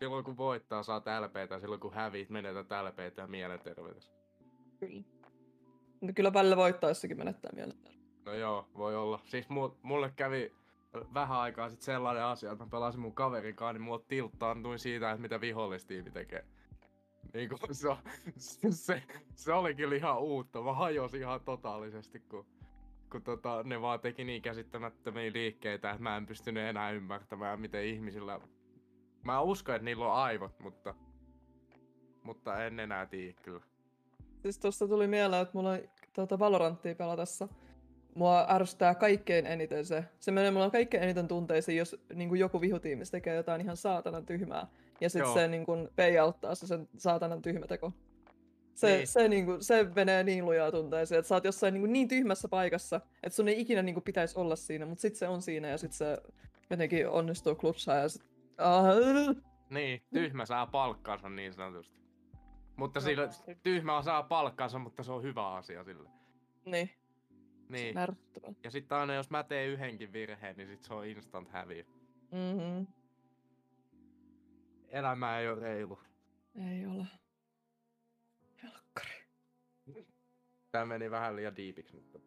Silloin kun voittaa, saat LPtä, silloin kun häviit, menetät LPtä ja mielenterveytensä. Kyllä. No kyllä välillä voittaa, jossakin menettää mielenterveytensä. No joo, voi olla. Siis mulle kävi vähän aikaa sit sellainen asia, että mä pelasin mun kaverikaan, niin mulla tilttaantui siitä, että mitä vihollistiimi tekee. Niinku se oli kyllä ihan uutta, mä hajosin ihan totaalisesti, kun ne vaan teki niin käsittämättömiä liikkeitä, että mä en pystynyt enää ymmärtämään, miten ihmisillä... Mä uskon, että niillä on aivot, mutta en enää tiedä kyllä. Siis tosta tuli mieleen, että mulla on Valoranttia pelatessa. Mua ärsyttää kaikkein eniten se. Se menee mulla kaikkein eniten tunteisiin, jos niinku joku vihutiimis tekee jotain ihan saatanan tyhmää. Ja sit se niinkun peijauttaa sen saatanan tyhmä teko. Se menee niin lujaa tunteeseen, että sä oot jossain niin tyhmässä paikassa, että sun ei ikinä pitäis olla siinä, mut sit se on siinä ja sit se jotenkin onnistuu klutsaa ja sit Niin, tyhmä saa palkkaansa niin sanotusti. Mutta sillä, tyhmä saa palkkaansa, mutta se on hyvä asia sille. Niin. Niin. Ja sitten aina jos mä teen yhdenkin virheen, niin sit se on instant häviö. Mhm. Elämä ei oo reilu. Ei ole. Helkkari. Tää meni vähän liian diipiksi nyt.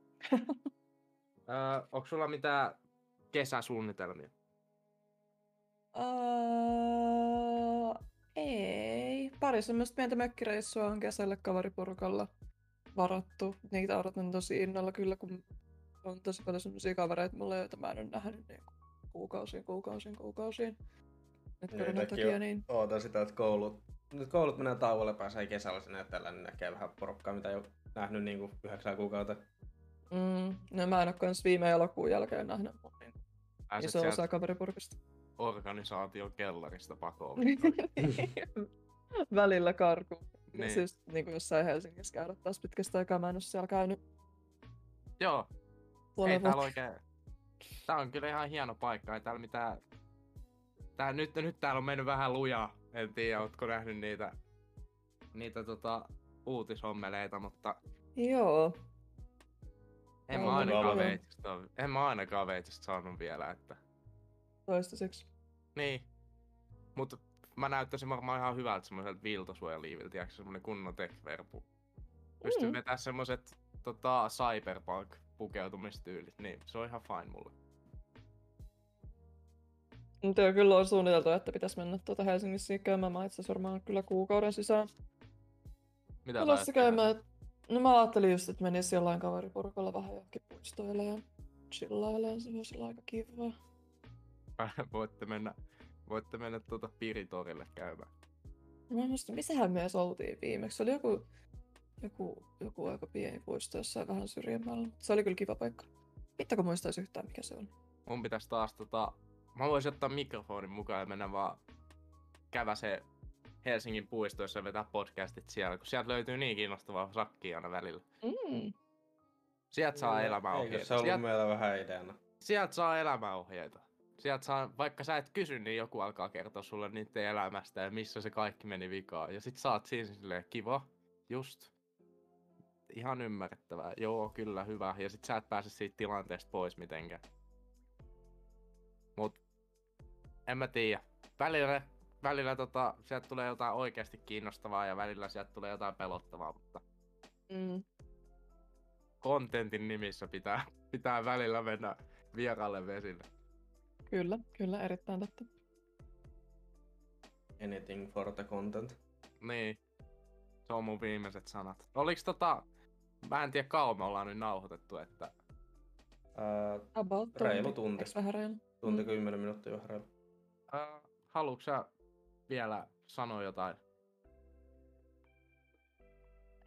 Onks sulla mitään kesäsuunnitelmia? Ei. Pari semmoista pientä mökkireissua on kesällä kaveriporukalla varattu. Niitä odotan tosi innolla kyllä, kun on tosi paljon semmosia kavereita mulle, joita mä en oo nähnyt niin kuukausiin. Nyt koronan takia niin... Ootan sitä, että koulut menee tauolle, pääsee kesällä sinne ja tällä, niin näkee vähän porukkaa, mitä ei oo nähnyt niinku 9 kuukautta. No mä en oo kans viime elokuun jälkeen nähnyt mun niin iso osa kaveriporukasta. Organisaation kellarista pakoon. Välillä karkuun. Niin. Siis niinku jossain Helsingissä käydä taas pitkästä aikaa, mä en oo siellä käynyt. Joo. Ei täällä oikein... Tää on kyllä ihan hieno paikka, ei täällä mitään... Tää nyt täällä on mennyt vähän lujaa. En tiedä, ootko nähnyt niitä uutishommeleita, mutta... Joo. En mä ainakaan veitsistä saanut vielä, että... Toistaiseksi. Niin. Mut mä näyttäisin varmaan ihan hyvältä semmoiselta viltosuojaliiviltä, tiiäks, semmonen kunnon tech-verpu. Pystyn vetää semmoset cyberpunk-pukeutumistyylit, niin se on ihan fine mulle. Mutta joo, kyllä on suunniteltu, että pitäis mennä Helsingissä käymään. Mä itseasiassa varmaan kyllä kuukauden sisään. Mitä käymään? No mä ajattelin just, että menis jollain kaveriporukalla vähän johonkin puistoille ja chillailemaan. Se voisi olla aika kivaa. Voitte mennä Piritorille käymään. Mä en muista, missähän me edes oltiin viimeksi. Se oli joku aika pieni puisto jossain vähän syrjemmällä. Se oli kyllä kiva paikka. Pitääkö muistais yhtään mikä se on? Mun pitäis taas Mä voisin ottaa mikrofonin mukaan ja mennä vaan käväseen Helsingin puistoissa ja vetää podcastit siellä, kun sieltä löytyy niin kiinnostavaa sakkia aina välillä. Sieltä saa elämäohjeita. Eikö se ollut meillä vähän ideana? Sieltä saa elämäohjeita. Sieltä saa, vaikka sä et kysy, niin joku alkaa kertoa sulle niiden elämästä ja missä se kaikki meni vikaan. Ja sit saat siinä silleen kiva, just, ihan ymmärrettävää, joo kyllä hyvä. Ja sit sä et pääse siitä tilanteesta pois mitenkään. Mut en mä tiiä. Välillä sieltä tulee jotain oikeesti kiinnostavaa ja välillä sieltä tulee jotain pelottavaa, mutta... Kontentin nimissä pitää välillä mennä vieralle vesille. Kyllä, erittäin totta. Anything for the content. Niin. Se on mun viimeiset sanat. Oliks mä en tiedä kauan me ollaan nyt nauhoitettu, että... Reilu tunti. Eiks vähän reilu? Tunti 10 minuuttia jo herralla. Haluatko sä vielä sanoa jotain?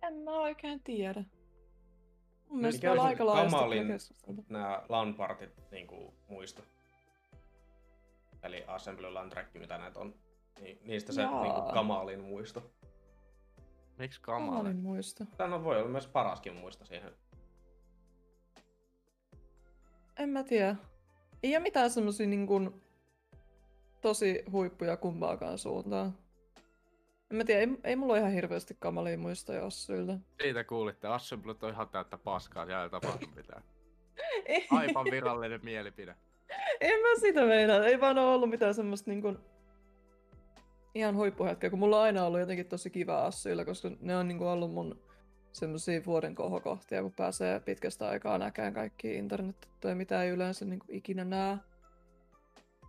En mä oikein tiedä. Mun mielestä me ollaan aika laajasti nää LAN-partit niinku muista. Eli Assembly LAN Track, mitä näitä on. Niistä se niinku kamalin muisto. Miksi kamalin muisto? Tää voi olla myös paraskin muisto siihen. En mä tiedä. Ei oo mitään semmosia niinkun tosi huippuja kumpaakaan suuntaan. En mä tiedä, ei mulla ole ihan hirveesti kamalia muistoja Assyiltä. Siitä kuulitte, Assemblyt on ihan täyttä paskaa, siellä ei tapahdu mitään. Aivan virallinen mielipide. En mä sitä meinaa, ei vaan oo ollu mitään semmoista niinkun ihan huippuhetkeä, kun mulla on aina ollut jotenkin tosi kivaa Assyillä, koska ne on niinku ollu mun semmosia vuoden kohokohtia, kun pääsee pitkästä aikaa näkään kaikkia internettyä, mitä ei yleensä niin kuin ikinä näe.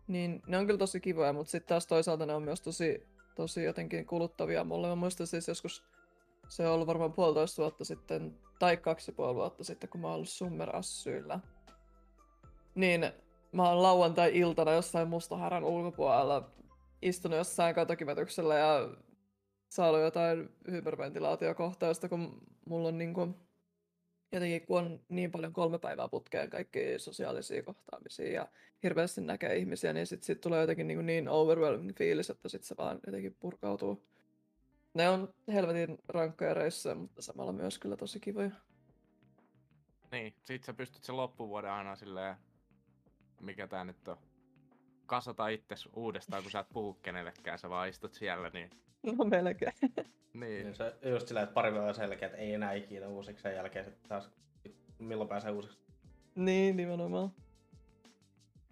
Niin ne on kyllä tosi kivoja, mutta sitten taas toisaalta ne on myös tosi jotenkin kuluttavia mulle. Mä muistan siis joskus, se on ollut varmaan 1,5 vuotta sitten, tai 2,5 vuotta sitten, kun mä oon ollut Summer-Assyillä. Niin mä oon lauantai-iltana jossain Mustaharran ulkopuolella istunut jossain katokivetyksellä ja saanut jotain hyperventilaatiokohtausta, kun mulla on niinku... Jotenkin kun on niin paljon 3 päivää putkeen kaikkia sosiaalisia kohtaamisia ja hirveästi näkee ihmisiä, niin sit tulee jotenkin niinku niin overwhelming fiilis, että sit se vaan jotenkin purkautuu. Ne on helvetin rankkoja reissuja, mutta samalla myös kyllä tosi kivoja. Niin, sit sä pystyt sen loppuvuoden aina silleen... Mikä tää nyt on? kasata itsesi uudestaan, kun sä et puhu kenellekään, sä vaan istut siellä, niin... No melkein. Niin. Niin se just sillä, että pari vuotta sen jälkeen, että ei enää ikinä uusiksi sen jälkeen, että taas milloin pääsee uusiksi. Niin, nimenomaan.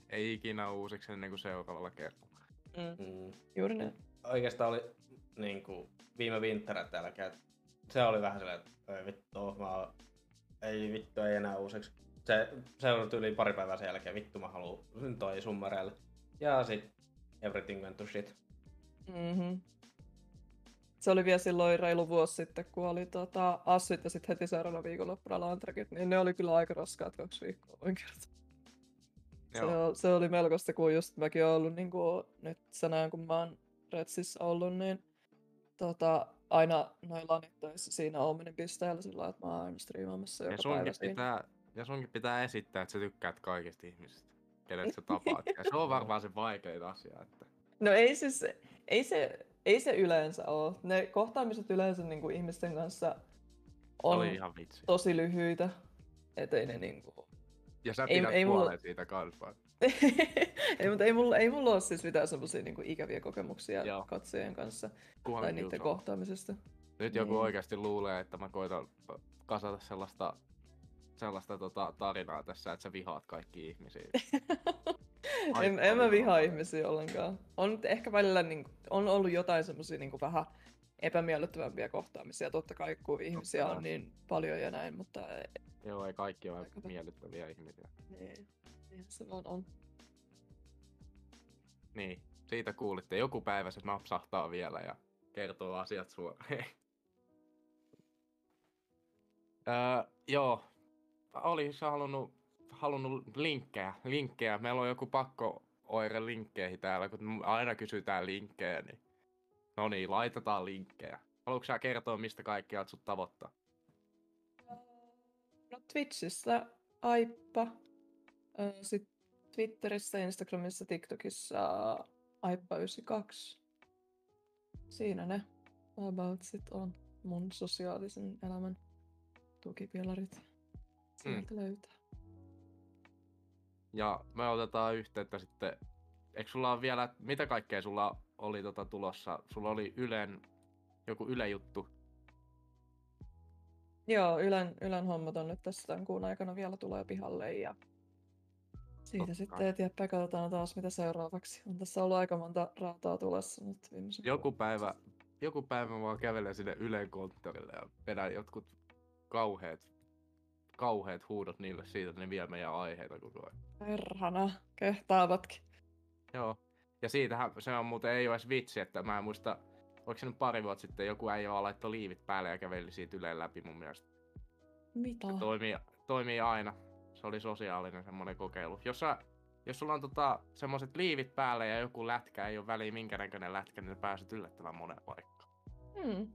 Ei ikinä uusiksi ennen kuin seuraavalla kerralla. Mm. Juuri näin. Oikeastaan oli niinku viime vinterät jälkeen, että se oli vähän silleen, että ei vittu, ei enää uusiksi. Se on yli pari päivää sen jälkeen, vittu mä haluun toi summareelle. Ja sit everything went to shit. Mm-hmm. Se oli vielä silloin reilu vuosi sitten, kun oli Assit ja sit heti seuraavana viikonloppuna Lantrakit, niin ne oli kyllä aika raskaat 2 viikkoa oikeastaan. Se oli melkoista, kun just mäkin oon ollut niin kuin nyt senään, kun mä oon Retsissä ollut, niin aina noin lanittoissa siinä Oominen pisteellä sillä, että mä oon aina striimaamassa joka päivä siinä. Ja sunkin pitää esittää, että sä tykkäät kaikista ihmisistä, kenet sä tapaat. Ja se on varmaan se vaikein asia. Että... No ei se yleensä ole. Ne kohtaamiset yleensä niin kuin ihmisten kanssa on tosi lyhyitä. Et ei ne niinku... Ja sä pidät puoleen siitä kanssa. ei mulla ole siis mitään semmosia niinku ikäviä kokemuksia katsojien kanssa. Kuhan tai niiden kohtaamisesta. Nyt joku oikeasti luulee, että mä koitan kasata sellaista tarinaa tässä, että sä vihaat kaikki ihmisiä. en mä vihaa ihmisiä ollenkaan. On ehkä välillä niinku, on ollut jotain semmosia niinku vähän epämiellyttävämpiä kohtaamisia. Totta kai kun ihmisiä on niin paljon ja näin, mutta... Joo, ei kaikki ole miellyttäviä ihmisiä. Niin, se vaan on. Niin, siitä kuulitte. Joku päivä se napsahtaa vielä ja kertoo asiat suoraan. Joo. Olis halunnut linkkejä. Meillä on joku pakko oire linkkeihin täällä, kun aina kysytään linkkejä, niin... Noniin, laitetaan linkkejä. Haluatko sä kertoa, mistä kaikki olet sut tavoittaa? No Twitchissä Aippa, sit Twitterissä, Instagramissa, TikTokissa Aippa92. Siinä ne about sit on mun sosiaalisen elämän tukipilarit. Sieltä löytää. Ja me otetaan yhteyttä sitten. Eikö sulla on vielä, mitä kaikkea sulla oli tulossa? Sulla oli joku Yle-juttu. Joo, Ylen hommat on nyt tässä tämän kuun aikana vielä tulee pihalle ja siitä sitten eteenpäin katsotaan taas mitä seuraavaksi. On tässä ollut aika monta rataa tulessa nyt viimeisen. Joku päivä mä vaan kävelen sinne Ylen konttorille ja vedän jotkut kauheet huudot niille siitä, että ne vie meidän aiheita koko ajan. Perhana, kehtaavatkin. Joo, ja siitähän se on muuten ei ole edes vitsi, että mä en muista. Oliko se nyt pari vuotta sitten joku äijä vaan laittoi liivit päälle ja käveli siitä Yleen läpi mun mielestä? Mitä? Se toimii aina. Se oli sosiaalinen semmonen kokeilu. Jos sulla on semmoset liivit päälle ja joku lätkä, ei oo väliä minkä näköinen lätkä, niin pääset yllättävän monen paikkaan. Hmm.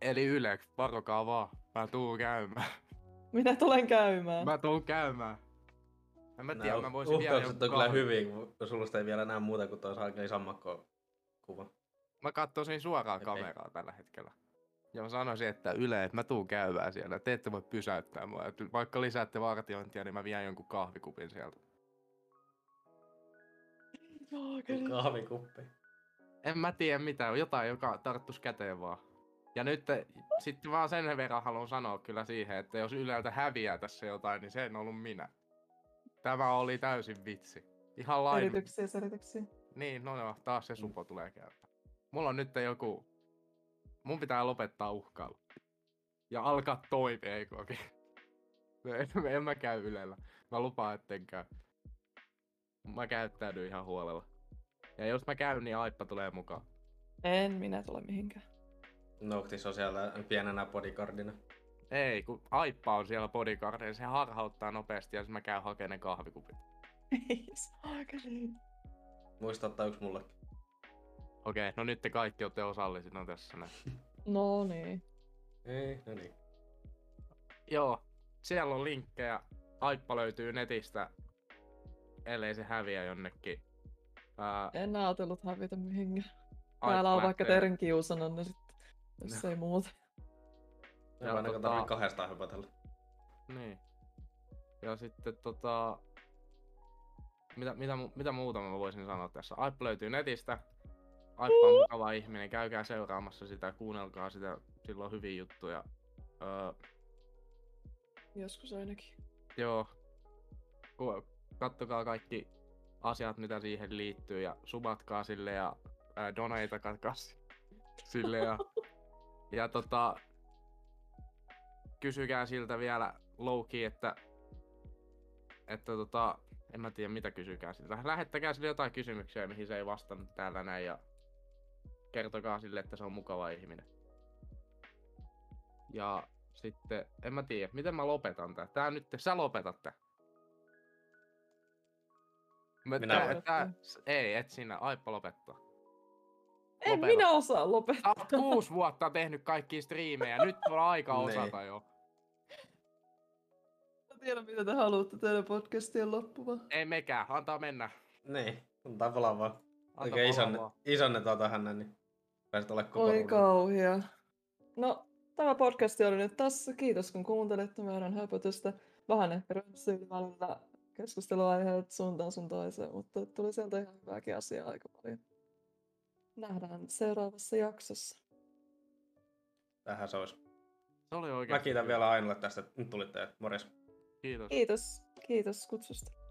Eli Yle, varokaa vaan. Mä tuun käymään. Minä tulen käymään. Mä tuun käymään. En mä tiedä, mä voisin vielä joku... on kyllä hyvin, kun sulla sitä ei vielä enää muuta kuin tois aikani sammakkoa. Kuva. Mä katsoisin suoraan kameraa tällä hetkellä. Ja mä sanoisin, että Yle, että mä tuun käymään siellä. Te ette voi pysäyttää mua. Vaikka lisäätte vartiointia, niin mä vien jonkun kahvikupin sieltä. Kahvikuppi. En mä tiedä mitään. Jotain, joka tarttus käteen vaan. Ja nyt sitten vaan sen verran haluan sanoa kyllä siihen, että jos Yleltä häviää tässä jotain, niin se en ollut minä. Tämä oli täysin vitsi. Ihan laimin. Selityksiä. Niin, no joo, taas se supo tulee käydä. Mulla on nyt joku... Mun pitää lopettaa uhkailu. Ja alkaa toimia, eikö oikein? En mä käy Ylellä. Mä lupaan, etten käy. Mä käyttäydyn ihan huolella. Ja jos mä käyn, niin Aippa tulee mukaan. En minä tule mihinkään. Noktis on siellä pienenä bodyguardina. Ei, kun Aippa on siellä bodyguardina, se harhauttaa nopeasti ja sit mä käyn hakemaan ne kahvikupit. Ei saakeli. Muista ottaa yks mullekin. Okei, no nyt te kaikki ootte osallisina tässä näin. No niin. Ei, no niin. Joo, siellä on linkkejä. Aippa löytyy netistä, ellei se häviä jonnekin. En ajatellut hävitä mihinkään. Täällä on vaikka teidän kiusananne sitten, jos ei muuta. Ei ainakaan tarvitse kahdestaan hypätellä. Niin. Ja sitten Mitä muuta mä voisin sanoa tässä? Aippa löytyy netistä. Aippa on mukava ihminen, käykää seuraamassa sitä, kuunnelkaa sitä, sillä on hyviä juttuja. Joskus ainakin. Joo. Kattokaa kaikki asiat, mitä siihen liittyy, ja subatkaa sille ja doneitakaa sille ja kysykää siltä vielä low-key, että en mä tiedä mitä kysykää siltä. Lähettäkää sille jotain kysymyksiä, mihin se ei vastannut täällä näin, ja kertokaa sille, että se on mukava ihminen. Ja sitten, en mä tiedä, miten mä lopetan tää. Tää nyt, sä lopetat tää. Ei, et sinä. Aippa lopettaa. En minä osaa lopettaa. Olet 6 vuotta tehnyt kaikkia striimejä, nyt on aika osata jo. En tiedä mitä te haluatte tehdä podcastien loppumaan. Ei mekään, antaa mennä. Niin, antaa palaa vaan. Oikein isonnetaan tähän näin, niin pääset olla koko ruudun. Oi kauhea. No, tämä podcast oli nyt tässä. Kiitos kun kuuntelitte meidän höpötystä. Vähän ehkä rönssyymällä. Keskusteluaiheet suuntaan sun toiseen, mutta tuli sieltä ihan hyvääkin asiaa aika paljon. Nähdään seuraavassa jaksossa. Tähän se olisi. Se oli oikein. Mä kiitän vielä Ainolle tästä, että nyt tulitte. Morjes. Kiitos. Kiitos kutsusta.